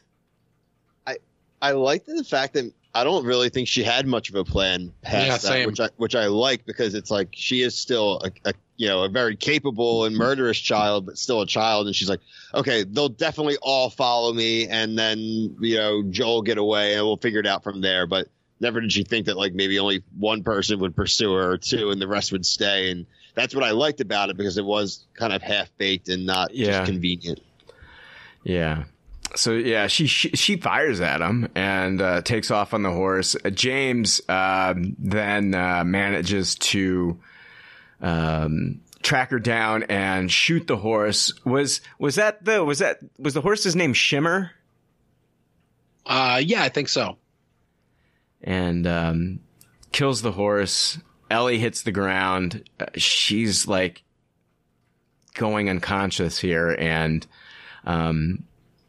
I I liked the fact that I don't really think she had much of a plan past yeah, that, same. which I which I like because it's like she is still a, a you know, a very capable and murderous child, but still a child. And she's like, okay, they'll definitely all follow me. And then, you know, Joel get away and we'll figure it out from there. But never did she think that like maybe only one person would pursue her or two and the rest would stay. And that's what I liked about it because it was kind of half baked and not yeah. just convenient. Yeah. So, yeah, she she, she fires at him and uh, takes off on the horse. Uh, James uh, then uh, manages to Um, track her down and shoot the horse. Was was that the was that was the horse's name Shimmer? Uh, yeah, I think so. And um, kills the horse. Ellie hits the ground. Uh, she's like going unconscious here, and um,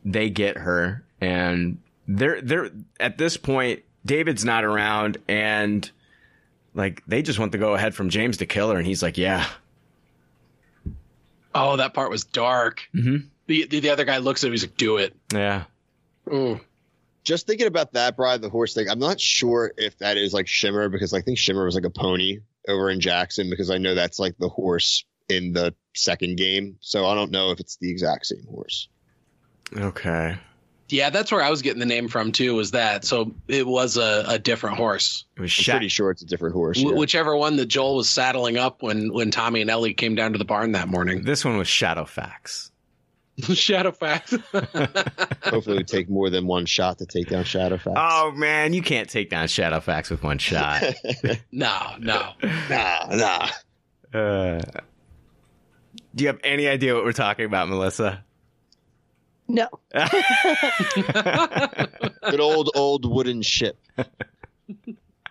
they get her. And they're they're at this point, David's not around, and. Like, they just want to go ahead from James to kill her, and he's like, yeah. Oh, that part was dark. Mm-hmm. The, the the other guy looks at him, he's like, do it. Yeah. Ooh. Just thinking about that Bride of the Horse thing, I'm not sure if that is, like, Shimmer, because I think Shimmer was, like, a pony over in Jackson, because I know that's, like, the horse in the second game, so I don't know if it's the exact same horse. Okay. Yeah, that's where I was getting the name from, too, was that. So it was a, a different horse. It was sh- I'm pretty sure it's a different horse. W- yeah. Whichever one that Joel was saddling up when, when Tommy and Ellie came down to the barn that morning. This one was Shadowfax. Shadowfax. Hopefully, it would take more than one shot to take down Shadowfax. Oh man, you can't take down Shadowfax with one shot. no, no, nah, nah. Uh, do you have any idea what we're talking about, Melissa? No. An old, old wooden ship.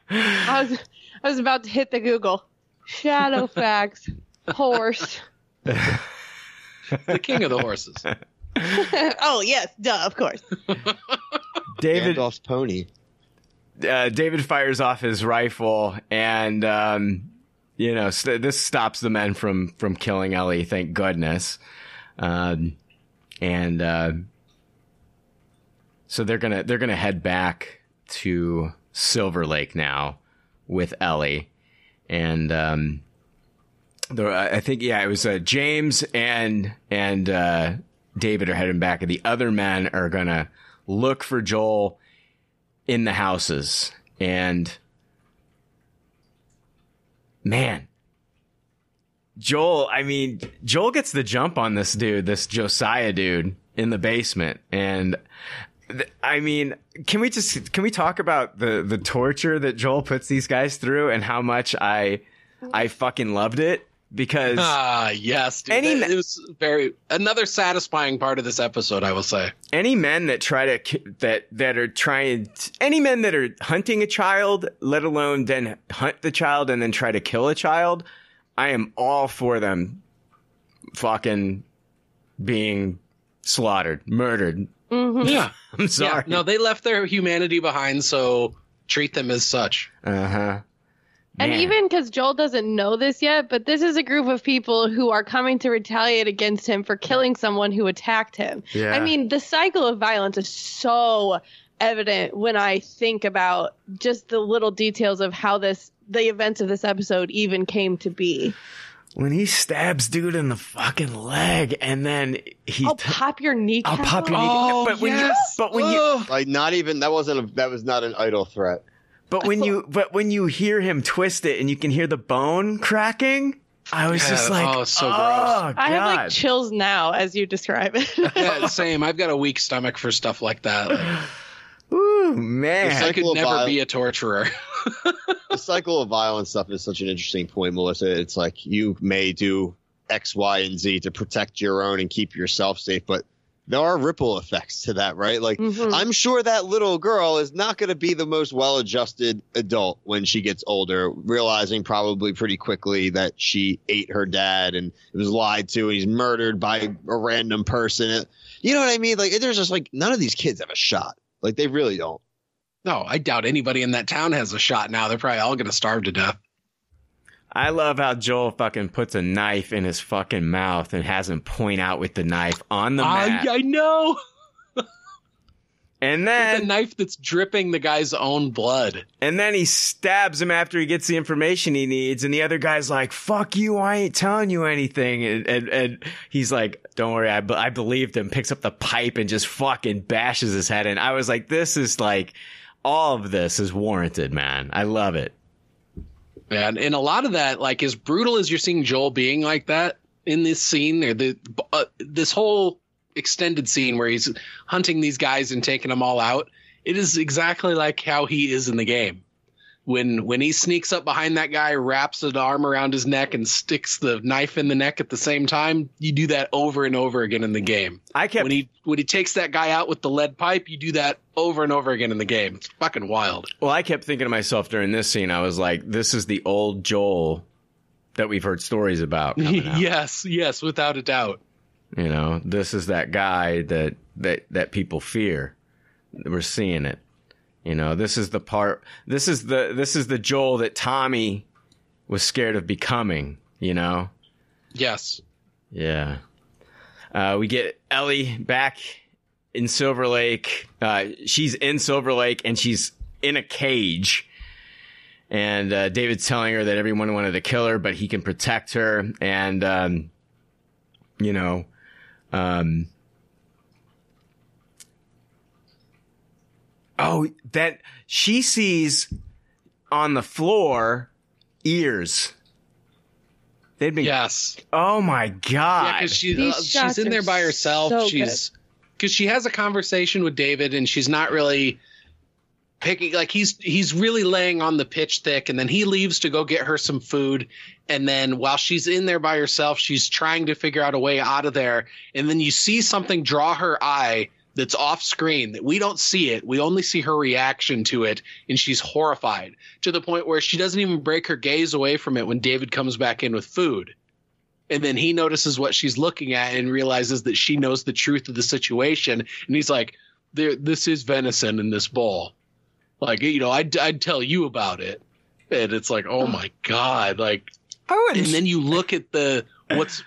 I was, I was about to hit the Google. Shadowfax horse. The king of the horses. Oh, yes. Duh, of course. David, Gandalf's pony. Uh, David fires off his rifle, and, um, you know, st- this stops the men from, from killing Ellie, thank goodness. Um, and uh, so they're gonna they're gonna head back to Silver Lake now with Ellie. And um, the, I think, yeah, it was uh, James and and uh, David are heading back, and the other men are going to look for Joel in the houses. And, man, Joel, I mean, Joel gets the jump on this dude, this Josiah dude in the basement. And, th- I mean, can we just, can we talk about the, the torture that Joel puts these guys through and how much I... I fucking loved it because ah yes, dude. Any, it was very another satisfying part of this episode. I will say any men that try to that that are trying any men that are hunting a child, let alone then hunt the child and then try to kill a child, I am all for them fucking being slaughtered, murdered. Mm-hmm. Yeah, I'm sorry. Yeah. No, they left their humanity behind, so treat them as such. Uh huh. Man. And even because Joel doesn't know this yet, but this is a group of people who are coming to retaliate against him for killing someone who attacked him. Yeah. I mean, the cycle of violence is so evident when I think about just the little details of how this, the events of this episode even came to be. When he stabs dude in the fucking leg, and then he, I'll t- pop your kneecap. I'll pop your kneecap. Oh, but when yes. you, but when Ugh. you, like, not even that wasn't a, that was not an idle threat. But when you but when you hear him twist it and you can hear the bone cracking, I was yeah, just like, oh, so gross. Oh, God. I have like chills now as you describe it. Yeah, same. I've got a weak stomach for stuff like that. Like, ooh, man. I could never violence, be a torturer. The cycle of violence stuff is such an interesting point, Melissa. It's like you may do X, Y, and Z to protect your own and keep yourself safe, but there are ripple effects to that, right? Like, mm-hmm. I'm sure that little girl is not going to be the most well-adjusted adult when she gets older, realizing probably pretty quickly that she ate her dad and was lied to and he's murdered by a random person. You know what I mean? Like, there's just like none of these kids have a shot. Like, they really don't. No, I doubt anybody in that town has a shot now. They're probably all going to starve to death. I love how Joel fucking puts a knife in his fucking mouth and has him point out with the knife on the map. I, I know. And then it's a knife that's dripping the guy's own blood. And then he stabs him after he gets the information he needs. And the other guy's like, fuck you, I ain't telling you anything. And, and, and he's like, don't worry, I, I believed him. Picks up the pipe and just fucking bashes his head in. I was like, this is like, all of this is warranted, man. I love it. Man, and a lot of that, like, as brutal as you're seeing Joel being like that in this scene, or the uh, this whole extended scene where he's hunting these guys and taking them all out, it is exactly like how he is in the game. When when he sneaks up behind that guy, wraps an arm around his neck, and sticks the knife in the neck at the same time, you do that over and over again in the game. I kept when he when he takes that guy out with the lead pipe, you do that over and over again in the game. It's fucking wild. Well, I kept thinking to myself during this scene, I was like, "This is the old Joel that we've heard stories about." yes, yes, without a doubt. You know, this is that guy that that that people fear. We're seeing it. You know, this is the part, this is the, this is the Joel that Tommy was scared of becoming, you know? Yes. Yeah. Uh, we get Ellie back in Silver Lake. Uh, she's in Silver Lake and she's in a cage. And uh, David's telling her that everyone wanted to kill her, but he can protect her. And, um, you know, um, oh, that she sees on the floor ears They'd been yes. Oh my god! Yeah, she, uh, she's in there by herself. So she's because she has a conversation with David, and she's not really picking. Like he's he's really laying on the pitch thick, and then he leaves to go get her some food. And then while she's in there by herself, she's trying to figure out a way out of there. And then you see something draw her eye that's off screen that we don't see it. We only see her reaction to it, and she's horrified to the point where she doesn't even break her gaze away from it when David comes back in with food. And then he notices what she's looking at and realizes that she knows the truth of the situation. And he's like, there, this is venison in this bowl. Like, you know, I'd, I'd tell you about it. And it's like, oh my God. Like, I would. And then you look at the, what's,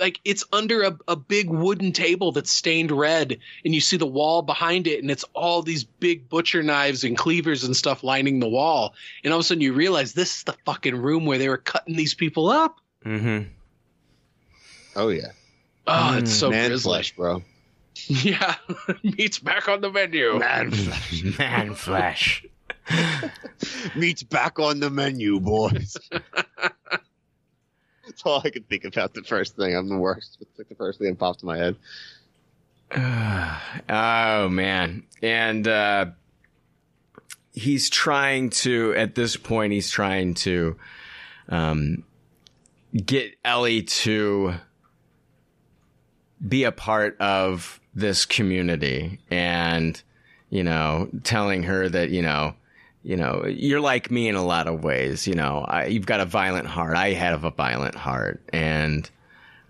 like it's under a, a big wooden table that's stained red, and you see the wall behind it, and it's all these big butcher knives and cleavers and stuff lining the wall. And all of a sudden you realize this is the fucking room where they were cutting these people up. Mm-hmm. Oh, yeah. Oh, it's so man grisly. Flesh, bro. Yeah. Meat's back on the menu. Man flesh. Man flesh. Meat's back on the menu, boys. That's all I could think about. The first thing, I'm the worst. It's like the first thing that popped in my head. Oh man! And uh, he's trying to. At this point, he's trying to um, get Ellie to be a part of this community, and you know, telling her that you know. You know, you're like me in a lot of ways. You know, I, you've got a violent heart. I have a violent heart. And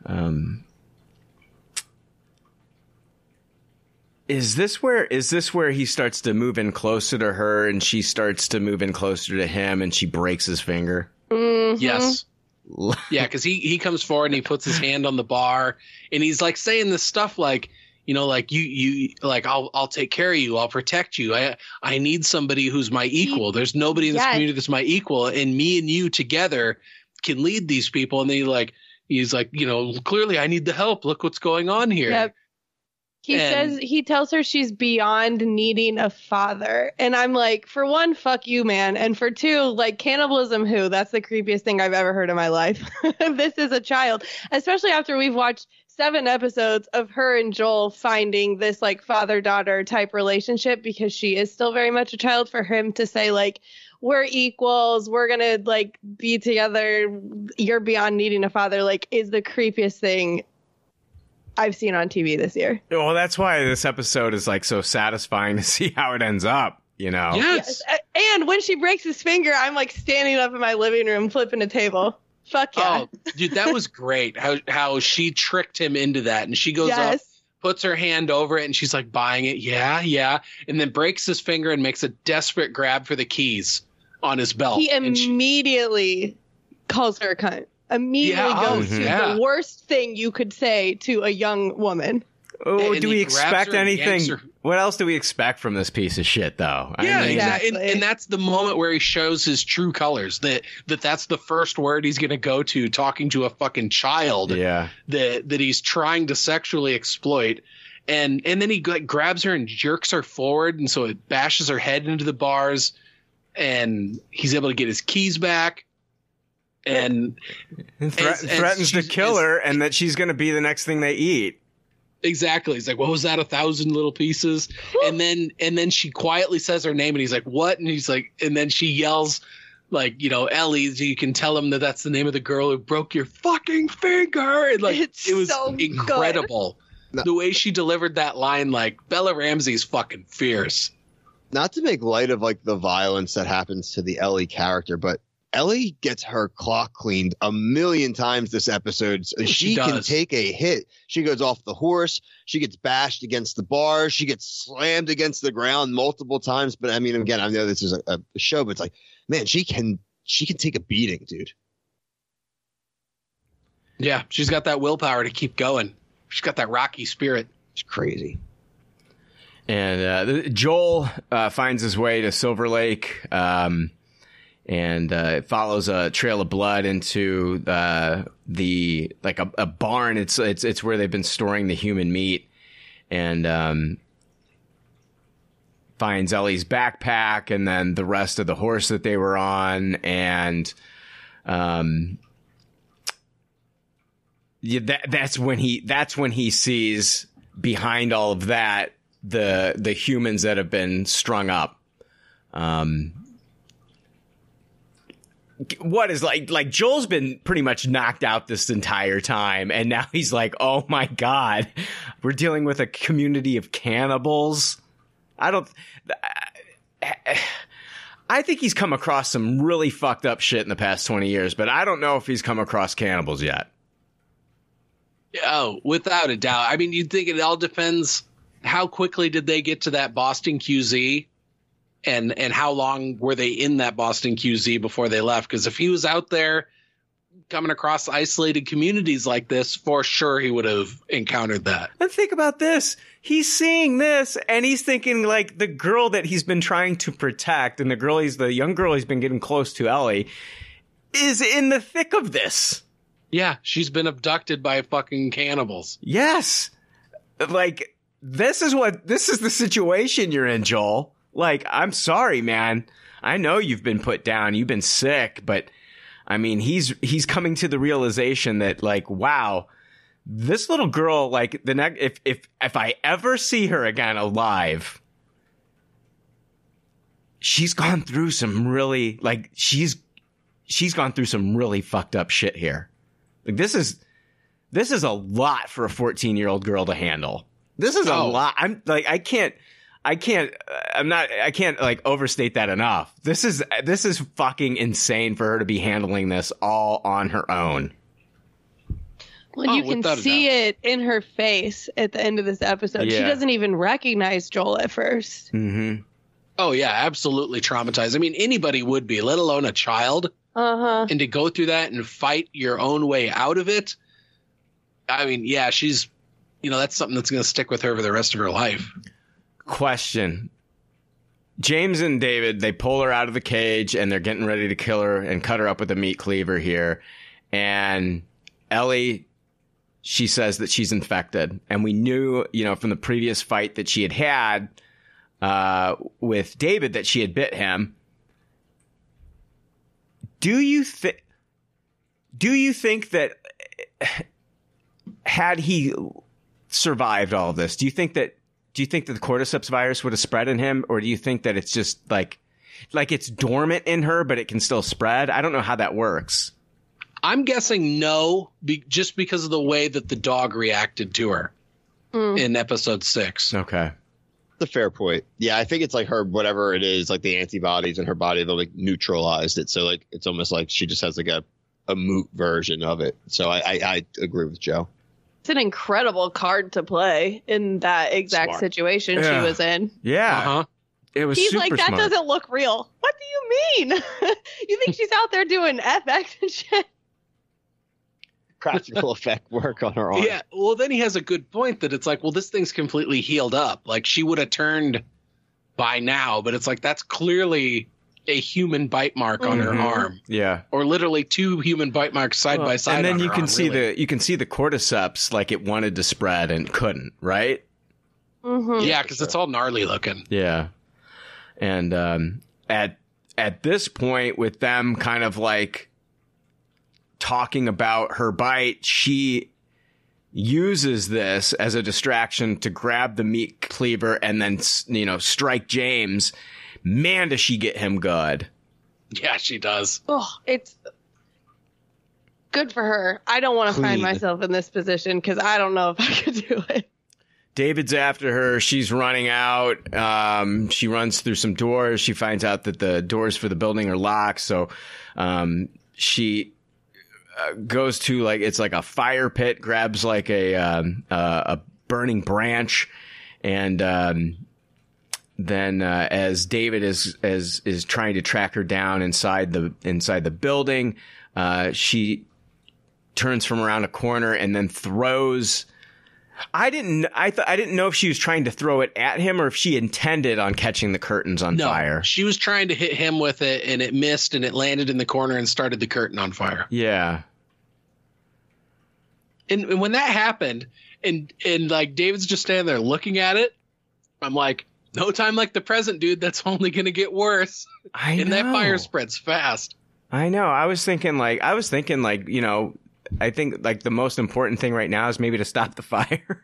um, is this where is this where he starts to move in closer to her and she starts to move in closer to him and she breaks his finger? Mm-hmm. Yes. Yeah, because he, he comes forward and he puts his hand on the bar and he's like saying this stuff like, you know, like you, you, like I'll, I'll take care of you. I'll protect you. I, I need somebody who's my equal. There's nobody in this yes. community that's my equal, and me and you together can lead these people. And then he like, he's like, you know, clearly I need the help. Look what's going on here. Yep. He and, says he tells her she's beyond needing a father, and I'm like, for one, fuck you, man, and for two, like cannibalism. Who? That's the creepiest thing I've ever heard in my life. This is a child, especially after we've watched seven episodes of her and Joel finding this like father-daughter type relationship, because she is still very much a child. For him to say like, we're equals, we're going to like be together, you're beyond needing a father, like is the creepiest thing I've seen on T V this year. Well, that's why this episode is like so satisfying to see how it ends up, you know? Yes. yes. And when she breaks his finger, I'm like standing up in my living room, flipping a table. Fuck yeah. Oh, dude, that was great how how she tricked him into that. And she goes yes. up, puts her hand over it, and she's like buying it. Yeah, yeah. And then breaks his finger and makes a desperate grab for the keys on his belt. He immediately she... calls her a cunt. Immediately yeah, goes mm-hmm. to yeah. the worst thing you could say to a young woman. Oh, and do we expect anything? What else do we expect from this piece of shit, though? Yeah, I mean, exactly. And, and that's the moment where he shows his true colors, that, that that's the first word he's going to go to talking to a fucking child yeah. that, that he's trying to sexually exploit. And and then he like, grabs her and jerks her forward. And so it bashes her head into the bars, and he's able to get his keys back. And, and, thre- and threatens to kill her and that she's going to be the next thing they eat. Exactly. He's like, what was that? A thousand little pieces. And then and then she quietly says her name and he's like, what? And he's like, and then she yells like, you know, Ellie, so you can tell him that that's the name of the girl who broke your fucking finger. And like, it's it was so incredible. No. The way she delivered that line, like Bella Ramsey's fucking fierce. Not to make light of like the violence that happens to the Ellie character, but Ellie gets her clock cleaned a million times this episode. She, she can take a hit. She goes off the horse. She gets bashed against the bars. She gets slammed against the ground multiple times. But I mean, again, I know this is a, a show, but it's like, man, she can she can take a beating, dude. Yeah, she's got that willpower to keep going. She's got that Rocky spirit. It's crazy. And uh, Joel uh, finds his way to Silver Lake. Um And uh, it follows a trail of blood into uh, the like a, a barn. It's it's it's where they've been storing the human meat, and um, finds Ellie's backpack and then the rest of the horse that they were on, and um, yeah, that, that's when he that's when he sees behind all of that the the humans that have been strung up. Um, what is like like Joel's been pretty much knocked out this entire time, and now he's like, oh my God, we're dealing with a community of cannibals. I don't. I think he's come across some really fucked up shit in the past twenty years, but I don't know if he's come across cannibals yet. Oh, without a doubt. I mean, you'd think it all depends. How quickly did they get to that Boston Q Z? And and how long were they in that Boston Q Z before they left? Because if he was out there coming across isolated communities like this, for sure he would have encountered that. And think about this. He's seeing this and he's thinking like the girl that he's been trying to protect and the girl he's the young girl he's been getting close to, Ellie, is in the thick of this. Yeah, she's been abducted by fucking cannibals. Yes. Like, this is what this is the situation you're in, Joel. Like, I'm sorry, man. I know you've been put down. You've been sick. But, I mean, he's he's coming to the realization that, like, wow, this little girl, like, the next, if, if, if I ever see her again alive, she's gone through some really, like, she's she's gone through some really fucked up shit here. Like, this is, this is a lot for a fourteen-year-old girl to handle. This is oh. a lot. I'm, like, I can't. I can't, I'm not, I can't like overstate that enough. This is, this is fucking insane for her to be handling this all on her own. Well, oh, you can see it in her face at the end of this episode. Yeah. She doesn't even recognize Joel at first. Mm-hmm. Oh yeah, absolutely traumatized. I mean, anybody would be, let alone a child. Uh-huh. And to go through that and fight your own way out of it. I mean, yeah, she's, you know, that's something that's going to stick with her for the rest of her life. Question. James and David, they pull her out of the cage and they're getting ready to kill her and cut her up with a meat cleaver here. And Ellie, she says that she's infected. And we knew, you know, from the previous fight that she had had uh, with David that she had bit him. Do you think, do you think that had he survived all of this, do you think that Do you think that the Cordyceps virus would have spread in him? Or do you think that it's just like like it's dormant in her, but it can still spread? I don't know how that works. I'm guessing no, be, just because of the way that the dog reacted to her mm. in episode six. OK, the fair point. Yeah, I think it's like her whatever it is, like the antibodies in her body, they like neutralized it. So like it's almost like she just has like a, a moot version of it. So I, I, I agree with Joe. It's an incredible card to play in that exact smart. situation yeah. she was in. Yeah. Uh-huh. It was He's super like, that smart. doesn't look real. What do you mean? You think she's out there doing F X and shit? Practical effect work on her arm. Yeah. Well, then he has a good point that it's like, well, this thing's completely healed up. Like she would have turned by now, but it's like, that's clearly a human bite mark on mm-hmm. her arm. Yeah. Or literally two human bite marks side well, by side. And then on you her can arm, see really. the you can see the cordyceps like it wanted to spread and couldn't, right? Mm-hmm. Yeah, because it's all gnarly looking. Yeah. And um, at at this point with them kind of like talking about her bite, she uses this as a distraction to grab the meat cleaver and then, you know, strike James. Man, does she get him good. Yeah, she does. Oh, it's good for her. I don't want to find myself in this position because I don't know if I could do it. David's after her. She's running out. Um, she runs through some doors. She finds out that the doors for the building are locked. So um, she uh, goes to like it's like a fire pit, grabs like a, um, uh, a burning branch and um Then uh, as David is as is trying to track her down inside the inside the building, uh, she turns from around a corner and then throws. I didn't I th- I didn't know if she was trying to throw it at him or if she intended on catching the curtains on no, fire. She was trying to hit him with it and it missed and it landed in the corner and started the curtain on fire. Yeah. And, and when that happened and and like David's just standing there looking at it, I'm like, no time like the present, dude. That's only going to get worse. I know. And that fire spreads fast. I know. I was thinking like I was thinking like, you know, I think like the most important thing right now is maybe to stop the fire.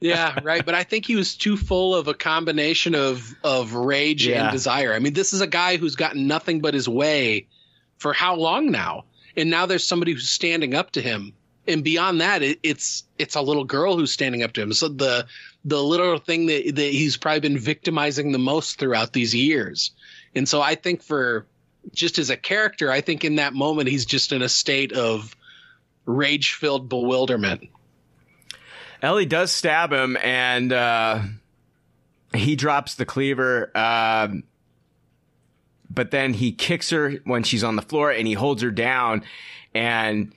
Yeah, right. But I think he was too full of a combination of of rage yeah. and desire. I mean, this is a guy who's gotten nothing but his way for how long now? And now there's somebody who's standing up to him. And beyond that, it, it's it's a little girl who's standing up to him. So the the little thing that, that he's probably been victimizing the most throughout these years. And so I think for just as a character, I think in that moment, he's just in a state of rage-filled bewilderment. Ellie does stab him, and uh, he drops the cleaver. Uh, but then he kicks her when she's on the floor, and he holds her down, and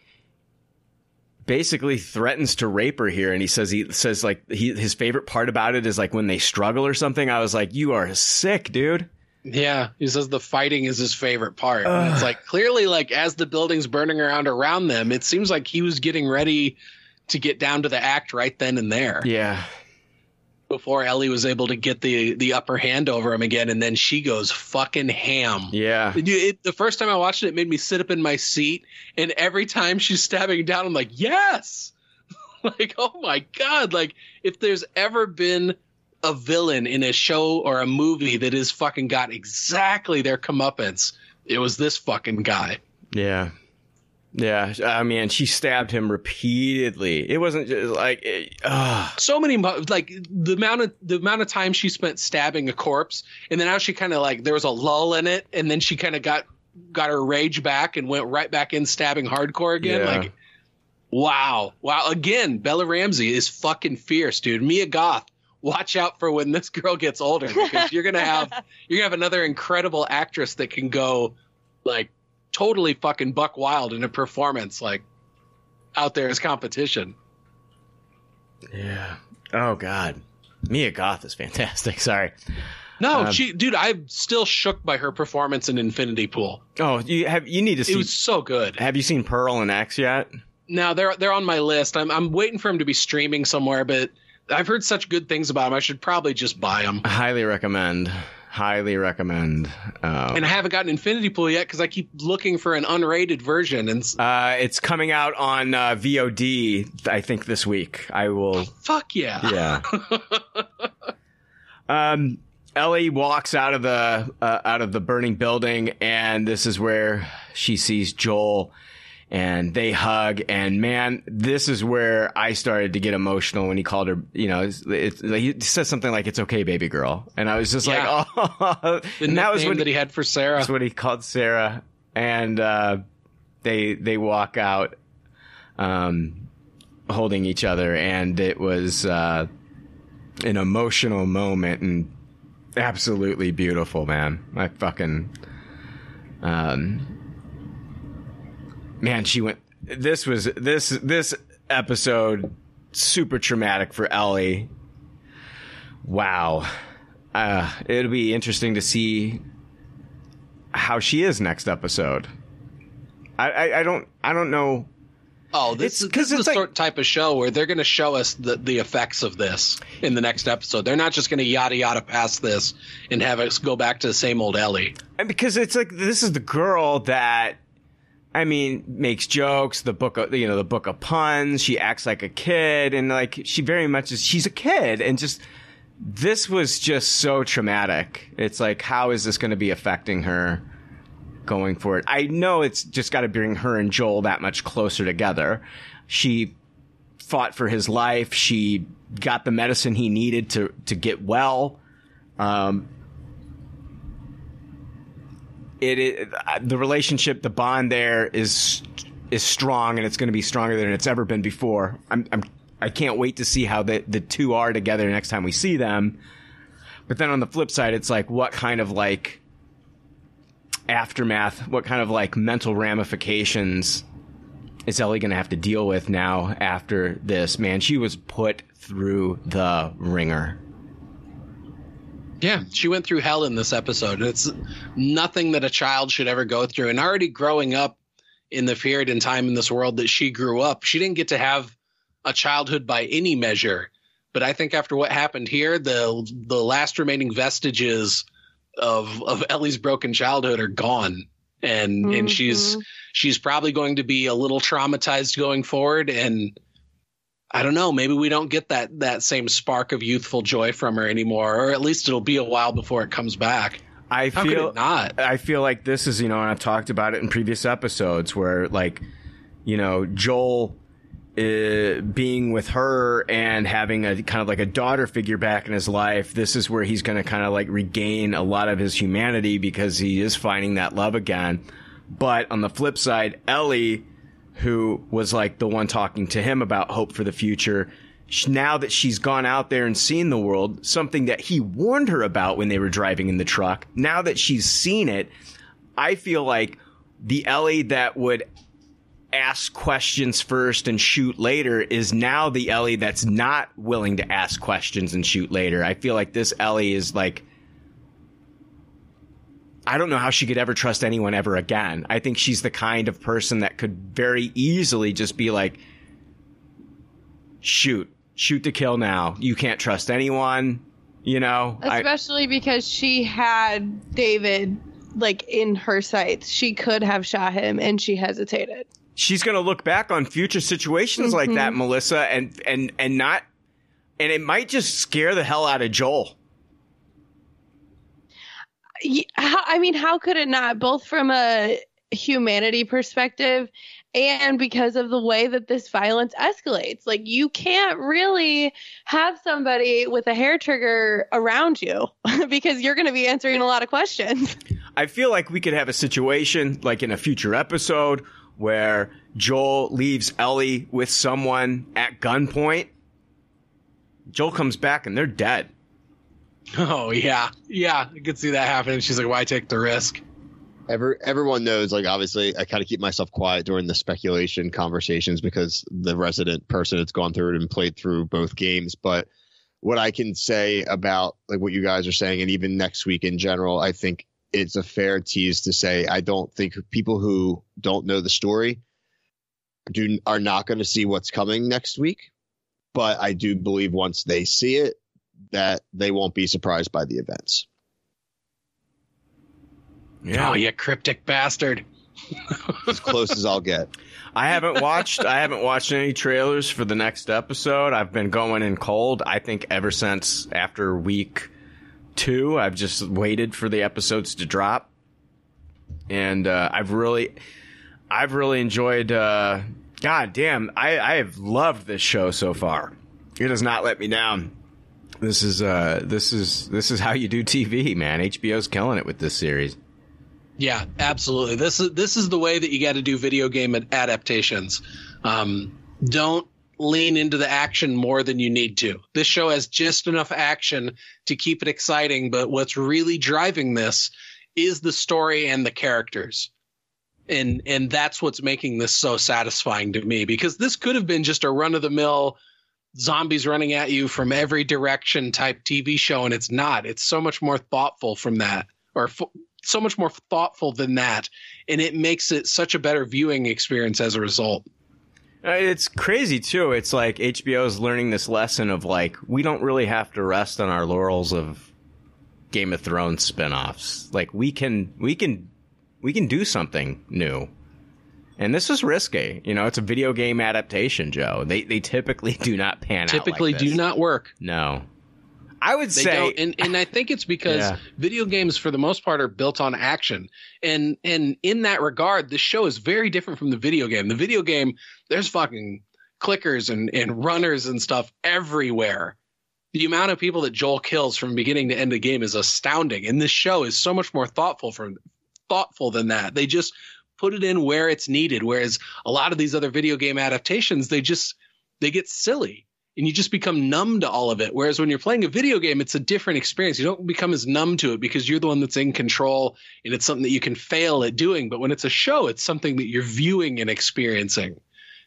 basically threatens to rape her here. And he says he says like he, his favorite part about it is like when they struggle or something. I was like, you are sick, dude. Yeah, he says the fighting is his favorite part. And it's like clearly like as the building's burning around around them, it seems like he was getting ready to get down to the act right then and there. Yeah. Before Ellie was able to get the, the upper hand over him again. And then she goes fucking ham. Yeah. It, it, the first time I watched it, it made me sit up in my seat. And every time she's stabbing down, I'm like, yes. Like, oh, my God. Like, if there's ever been a villain in a show or a movie that has fucking got exactly their comeuppance, it was this fucking guy. Yeah. Yeah. I mean, she stabbed him repeatedly. It wasn't just like uh. so many, like the amount of the amount of time she spent stabbing a corpse. And then now she kind of like there was a lull in it. And then she kind of got got her rage back and went right back in stabbing hardcore again. Yeah. Like, wow. Wow. Again, Bella Ramsey is fucking fierce, dude. Mia Goth. Watch out for when this girl gets older, because you're going to have you're going to have another incredible actress that can go like totally fucking buck wild in a performance like out there as competition. Yeah. Oh, God. Mia Goth is fantastic. Sorry. No, um, she dude, I'm still shook by her performance in Infinity Pool. Oh, you have you need to see. It was so good. Have you seen Pearl and X yet? No, they're they're on my list. I'm I'm waiting for them to be streaming somewhere, but I've heard such good things about them. I should probably just buy them. Highly recommend. Highly recommend. Um, and I haven't gotten Infinity Pool yet because I keep looking for an unrated version. And uh, it's coming out on uh, V O D, I think, this week. I will. Oh, fuck yeah. Yeah. um, Ellie walks out of the uh, out of the burning building, and this is where she sees Joel. And they hug, and man, this is where I started to get emotional when he called her, you know, it's, it's, he says something like, it's okay, baby girl. And I was just yeah. like, oh. And that was what that he had for Sarah. That's what he called Sarah. And uh, they they walk out um, holding each other, and it was uh, an emotional moment and absolutely beautiful, man. I fucking... Um, Man, she went. This was this this episode super traumatic for Ellie. Wow, uh, it'll be interesting to see how she is next episode. I I, I don't I don't know. Oh, this it's, this is the like, sort type of show where they're going to show us the, the effects of this in the next episode. They're not just going to yada yada past this and have us go back to the same old Ellie. And because it's like this is the girl that. I mean, makes jokes, the book of, you know, the book of puns. She acts like a kid, and like she very much is, she's a kid. And just this was just so traumatic. It's like, how is this going to be affecting her going forward? I know it's just got to bring her and Joel that much closer together. She fought for his life. She got the medicine he needed to, to get well. Um, It, it the relationship, the bond there is is strong, and it's going to be stronger than it's ever been before. I'm, I'm I can't wait to see how the the two are together next time we see them. But then on the flip side, it's like what kind of like aftermath, what kind of like mental ramifications is Ellie going to have to deal with now after this? Man, she was put through the ringer. Yeah, she went through hell in this episode. It's nothing that a child should ever go through. And already growing up in the period and time in this world that she grew up, she didn't get to have a childhood by any measure. But I think after what happened here, the the last remaining vestiges of, of Ellie's broken childhood are gone. and mm-hmm. and she's she's probably going to be a little traumatized going forward. And I don't know, maybe we don't get that that same spark of youthful joy from her anymore, or at least it'll be a while before it comes back. I How feel not. I feel like this is, you know, and I've talked about it in previous episodes where, like, you know, Joel uh, being with her and having a kind of like a daughter figure back in his life. This is where he's going to kind of like regain a lot of his humanity because he is finding that love again. But on the flip side, Ellie, who was like the one talking to him about hope for the future, now that she's gone out there and seen the world, something that he warned her about when they were driving in the truck, now that she's seen it, I feel like the Ellie that would ask questions first and shoot later is now the Ellie that's not willing to ask questions and shoot later. I feel like this Ellie is like, I don't know how she could ever trust anyone ever again. I think she's the kind of person that could very easily just be like, shoot. Shoot to kill now. You can't trust anyone, you know? Especially I, because she had David, like, in her sights. She could have shot him, and she hesitated. She's going to look back on future situations mm-hmm. like that, Melissa, and, and, and not... And it might just scare the hell out of Joel. Yeah, I mean, how could it not? Both from a humanity perspective... and because of the way that this violence escalates, like, you can't really have somebody with a hair trigger around you because you're going to be answering a lot of questions. I feel like we could have a situation like in a future episode where Joel leaves Ellie with someone at gunpoint. Joel comes back and they're dead. Oh, yeah. Yeah. I could see that happening. She's like, why take the risk? Every, everyone knows, like, obviously, I kind of keep myself quiet during the speculation conversations because the resident person that's gone through it and played through both games. But what I can say about, like, what you guys are saying, and even next week in general, I think it's a fair tease to say I don't think people who don't know the story do are not going to see what's coming next week. But I do believe once they see it, that they won't be surprised by the events. Yeah. Oh, you cryptic bastard. As close as I'll get. I haven't watched I haven't watched any trailers for the next episode. I've been going in cold. I think ever since after week two, I've just waited for the episodes to drop. And uh, I've really I've really enjoyed uh, God damn, I, I have loved this show so far. It has not let me down. This is uh this is this is how you do T V, man. H B O's killing it with this series. Yeah, absolutely. This is this is the way that you got to do video game adaptations. Um, don't lean into the action more than you need to. This show has just enough action to keep it exciting, but what's really driving this is the story and the characters. And and that's what's making this so satisfying to me, because this could have been just a run-of-the-mill zombies running at you from every direction type T V show, and it's not. It's so much more thoughtful from that, or f- so much more thoughtful than that, and it makes it such a better viewing experience as a result. It's crazy too. It's like H B O is learning this lesson of, like, we don't really have to rest on our laurels of Game of Thrones spinoffs. Like, we can we can we can do something new. And this is risky. You know, it's a video game adaptation, Joe. They they typically do not pan typically out. Typically like do not work. No. I would they say, don't. and and I think it's because yeah. video games, for the most part, are built on action, and and in that regard, this show is very different from the video game. The video game, there's fucking clickers and and runners and stuff everywhere. The amount of people that Joel kills from beginning to end of the game is astounding, and this show is so much more thoughtful from thoughtful than that. They just put it in where it's needed, whereas a lot of these other video game adaptations, they just they get silly. And you just become numb to all of it. Whereas when you're playing a video game, it's a different experience. You don't become as numb to it because you're the one that's in control, and it's something that you can fail at doing. But when it's a show, it's something that you're viewing and experiencing.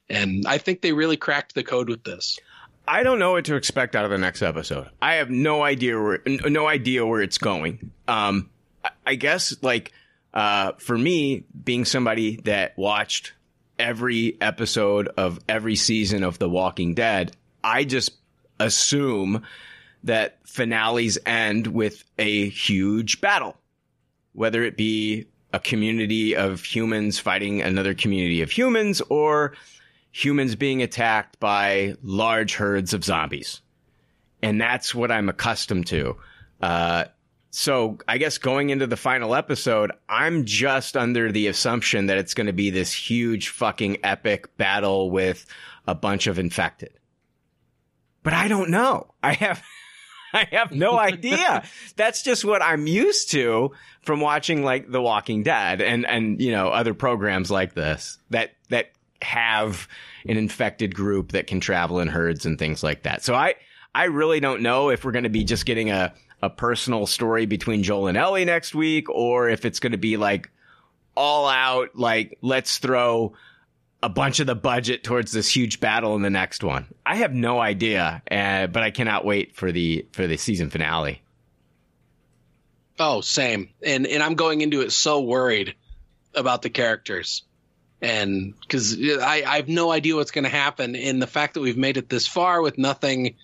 And I think they really cracked the code with this. I don't know what to expect out of the next episode. I have no idea where, no idea where it's going. Um, I guess, like, uh, for me, being somebody that watched every episode of every season of The Walking Dead, I just assume that finales end with a huge battle, whether it be a community of humans fighting another community of humans, or humans being attacked by large herds of zombies. And that's what I'm accustomed to. Uh, so I guess going into the final episode, I'm just under the assumption that it's going to be this huge fucking epic battle with a bunch of infected. But I don't know. I have... I have no idea. That's just what I'm used to from watching, like, The Walking Dead and, and you know, other programs like this that that have an infected group that can travel in herds and things like that. So I, I really don't know if we're going to be just getting a, a personal story between Joel and Ellie next week, or if it's going to be, like, all out, like, let's throw a bunch of the budget towards this huge battle in the next one. I have no idea, uh, but I cannot wait for the for the season finale. Oh, same. And and I'm going into it so worried about the characters, and because I, I have no idea what's going to happen. And the fact that we've made it this far with nothing,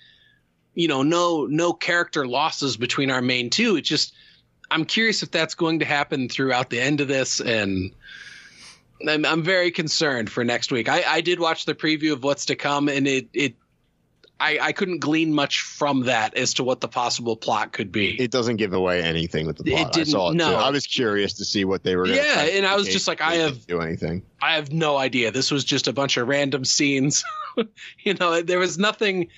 you know, no no character losses between our main two. It's just, I'm curious if that's going to happen throughout the end of this. And I'm, I'm very concerned for next week. I, I did watch the preview of what's to come, and it, it I, I couldn't glean much from that as to what the possible plot could be. It doesn't give away anything with the plot. It didn't, I saw it no. too. I was curious to see what they were going to do. Yeah, and I was just like, I have do anything. I have no idea. This was just a bunch of random scenes. You know, there was nothing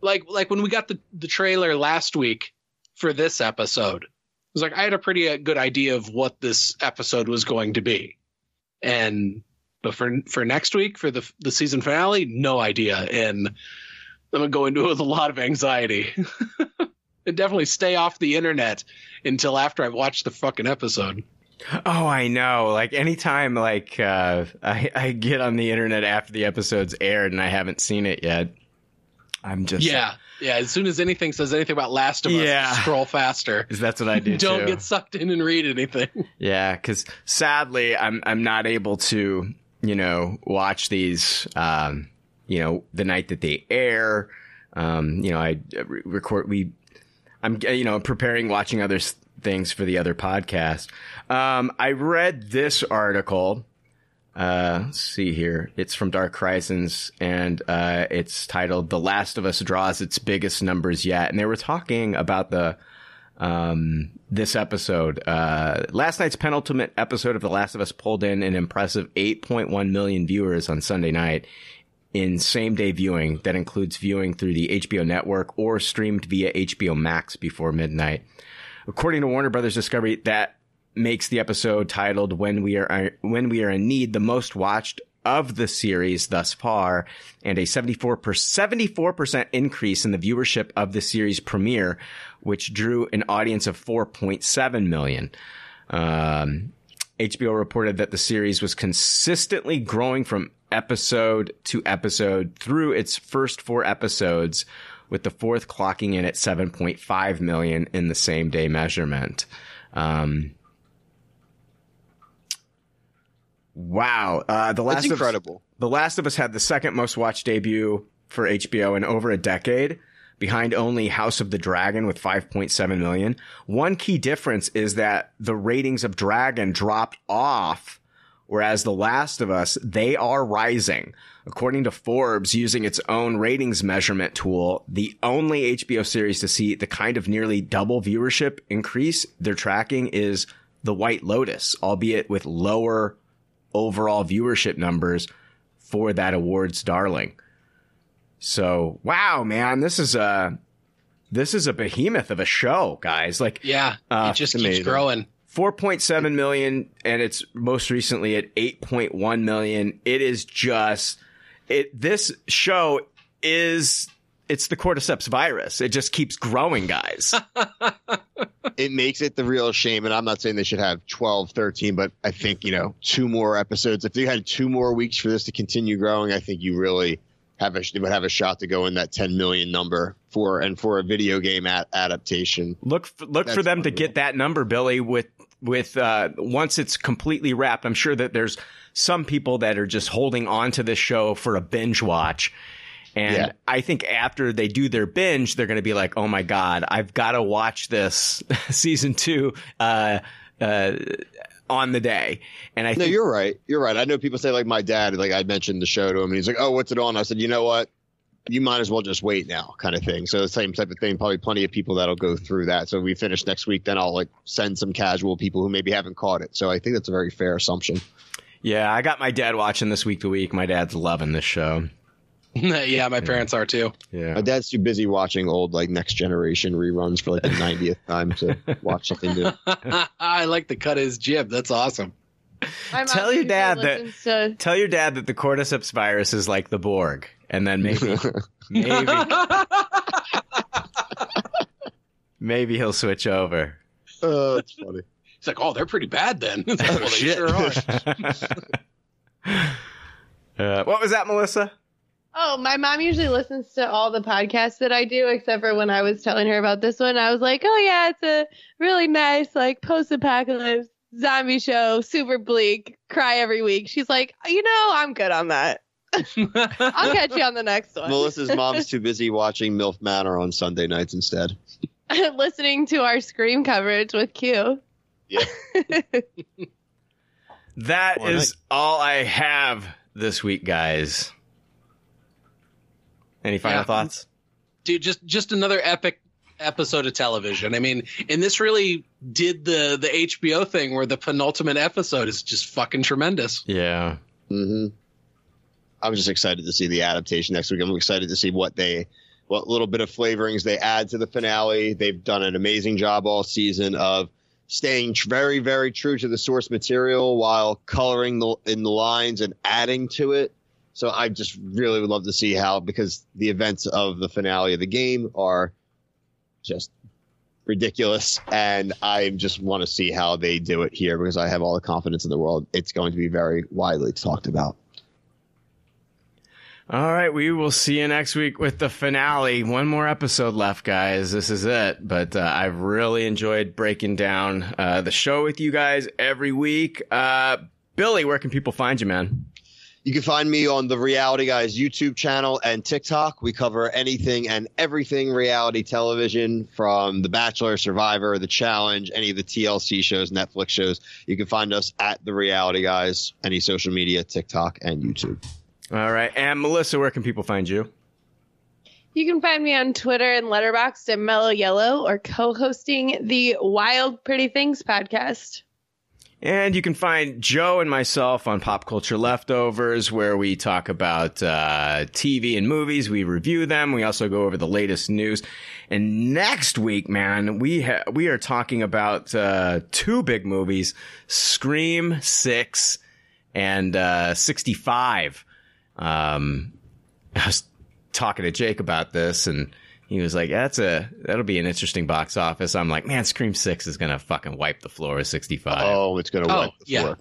like like when we got the, the trailer last week for this episode. It was like I had a pretty good idea of what this episode was going to be. And but for for next week, for the the season finale, no idea. And I'm gonna go into it with a lot of anxiety. And definitely stay off the internet until after I've watched the fucking episode. Oh, I know. Like anytime, like uh, I, I get on the internet after the episode's aired and I haven't seen it yet, I'm just yeah, yeah. As soon as anything says anything about Last of Us, yeah. Scroll faster. That's what I do. Don't too. get sucked in and read anything. Yeah, because sadly, I'm I'm not able to you know watch these um, you know the night that they air. Um, you know, I re- record we. I'm you know preparing watching other things for the other podcast. Um, I read this article. Uh, let's see here. It's from Dark Horizons, and uh, it's titled "The Last of Us Draws Its Biggest Numbers Yet." And they were talking about the um, this episode. Uh, last night's penultimate episode of The Last of Us pulled in an impressive eight point one million viewers on Sunday night in same-day viewing. That includes viewing through the H B O network or streamed via H B O Max before midnight. According to Warner Brothers Discovery, that makes the episode titled "When We Are When We Are in Need" the most watched of the series thus far, and a seventy-four percent increase in the viewership of the series premiere, which drew an audience of four point seven million. Um, H B O reported that the series was consistently growing from episode to episode through its first four episodes, with the fourth clocking in at seven point five million in the same day measurement. Um, Wow. Uh, the Last That's incredible. Of Us, The Last of Us had the second most watched debut for H B O in over a decade, behind only House of the Dragon with five point seven million. One key difference is that the ratings of Dragon dropped off, whereas The Last of Us, they are rising. According to Forbes, using its own ratings measurement tool, the only H B O series to see the kind of nearly double viewership increase they're tracking is The White Lotus, albeit with lower overall viewership numbers for that awards darling. So wow, man, this is a this is a behemoth of a show, guys. Like yeah, uh, it just amazing. Keeps growing. four point seven million, and it's most recently at eight point one million. It is just it. This show is it's the Cordyceps virus. It just keeps growing, guys. It makes it the real shame, and I'm not saying they should have twelve, thirteen, but I think, you know, two more episodes. If they had two more weeks for this to continue growing, I think you really have a, would have a shot to go in that ten million number for and for a video game ad- adaptation. Look for, look That's for them unreal. to get that number, Billy, with with uh, once it's completely wrapped. I'm sure that there's some people that are just holding on to this show for a binge watch. And yeah. I think after they do their binge, they're going to be like, oh, my God, I've got to watch this season two uh, uh, on the day. And I no, think, you're right. You're right. I know people say, like, my dad, like, I mentioned the show to him and he's like, oh, what's it on? I said, you know what? You might as well just wait now, kind of thing. So the same type of thing, probably plenty of people that'll go through that. So if we finish next week, then I'll like send some casual people who maybe haven't caught it. So I think that's a very fair assumption. Yeah, I got my dad watching this week to week. My dad's loving this show. Yeah, my parents yeah. are too. Yeah, my dad's too busy watching old like Next Generation reruns for like the ninetieth time to watch something new. I like to cut his jib. That's awesome. I'm tell your dad that to... tell your dad that the Cordyceps virus is like the Borg, and then maybe maybe maybe he'll switch over. Oh, uh, that's funny. He's like, oh, they're pretty bad then. Like, oh, well, shit. Sure are. uh, what was that, Melissa? Oh, my mom usually listens to all the podcasts that I do, except for when I was telling her about this one. I was like, oh, yeah, it's a really nice, like, post-apocalypse zombie show, super bleak, cry every week. She's like, you know, I'm good on that. I'll catch you on the next one. Melissa's mom's too busy watching MILF Manor on Sunday nights instead. Listening to our Scream coverage with Q. Yeah. That Boy, is I- all I have this week, guys. Any final yeah. thoughts? Dude, just just another epic episode of television. I mean, and this really did the, the H B O thing where the penultimate episode is just fucking tremendous. Yeah. Mm-hmm. I'm just excited to see the adaptation next week. I'm excited to see what they what little bit of flavorings they add to the finale. They've done an amazing job all season of staying very, very true to the source material while coloring the, in the lines and adding to it. So I just really would love to see how, because the events of the finale of the game are just ridiculous. And I just want to see how they do it here, because I have all the confidence in the world. It's going to be very widely talked about. All right. We will see you next week with the finale. One more episode left, guys. This is it. But uh, I've really enjoyed breaking down uh, the show with you guys every week. Uh, Billy, where can people find you, man? You can find me on the Reality Guys YouTube channel and TikTok. We cover anything and everything reality television, from The Bachelor, Survivor, The Challenge, any of the T L C shows, Netflix shows. You can find us at the Reality Guys, any social media, TikTok and YouTube. All right. And Melissa, where can people find you? You can find me on Twitter and Letterboxd at Mellow Yellow, or co-hosting the Wild Pretty Things podcast. And you can find Joe and myself on Pop Culture Leftovers, where we talk about uh, T V and movies. We review them. We also go over the latest news. And next week, man, we ha- we are talking about uh, two big movies, Scream six and uh, sixty-five. Um, I was talking to Jake about this, and he was like, "That's a that'll be an interesting box office." I'm like, "Man, Scream six is gonna fucking wipe the floor with sixty-five." Oh, it's gonna oh, wipe the yeah. floor.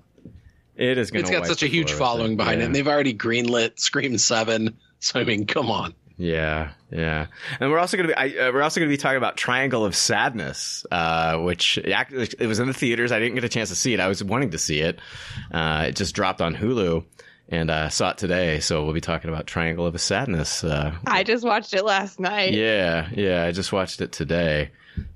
It is gonna. It's got wipe such the a huge following behind yeah. it. And they've already greenlit Scream seven, so I mean, come on. Yeah, yeah. And we're also gonna be I, uh, we're also gonna be talking about Triangle of Sadness, uh, which actually it was in the theaters. I didn't get a chance to see it. I was wanting to see it. Uh, it just dropped on Hulu. And I uh, saw it today, so we'll be talking about Triangle of Sadness. Uh, I just watched it last night. Yeah, yeah, I just watched it today.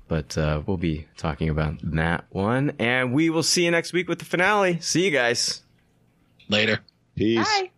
But uh, we'll be talking about that one. And we will see you next week with the finale. See you guys. Later. Peace. Bye.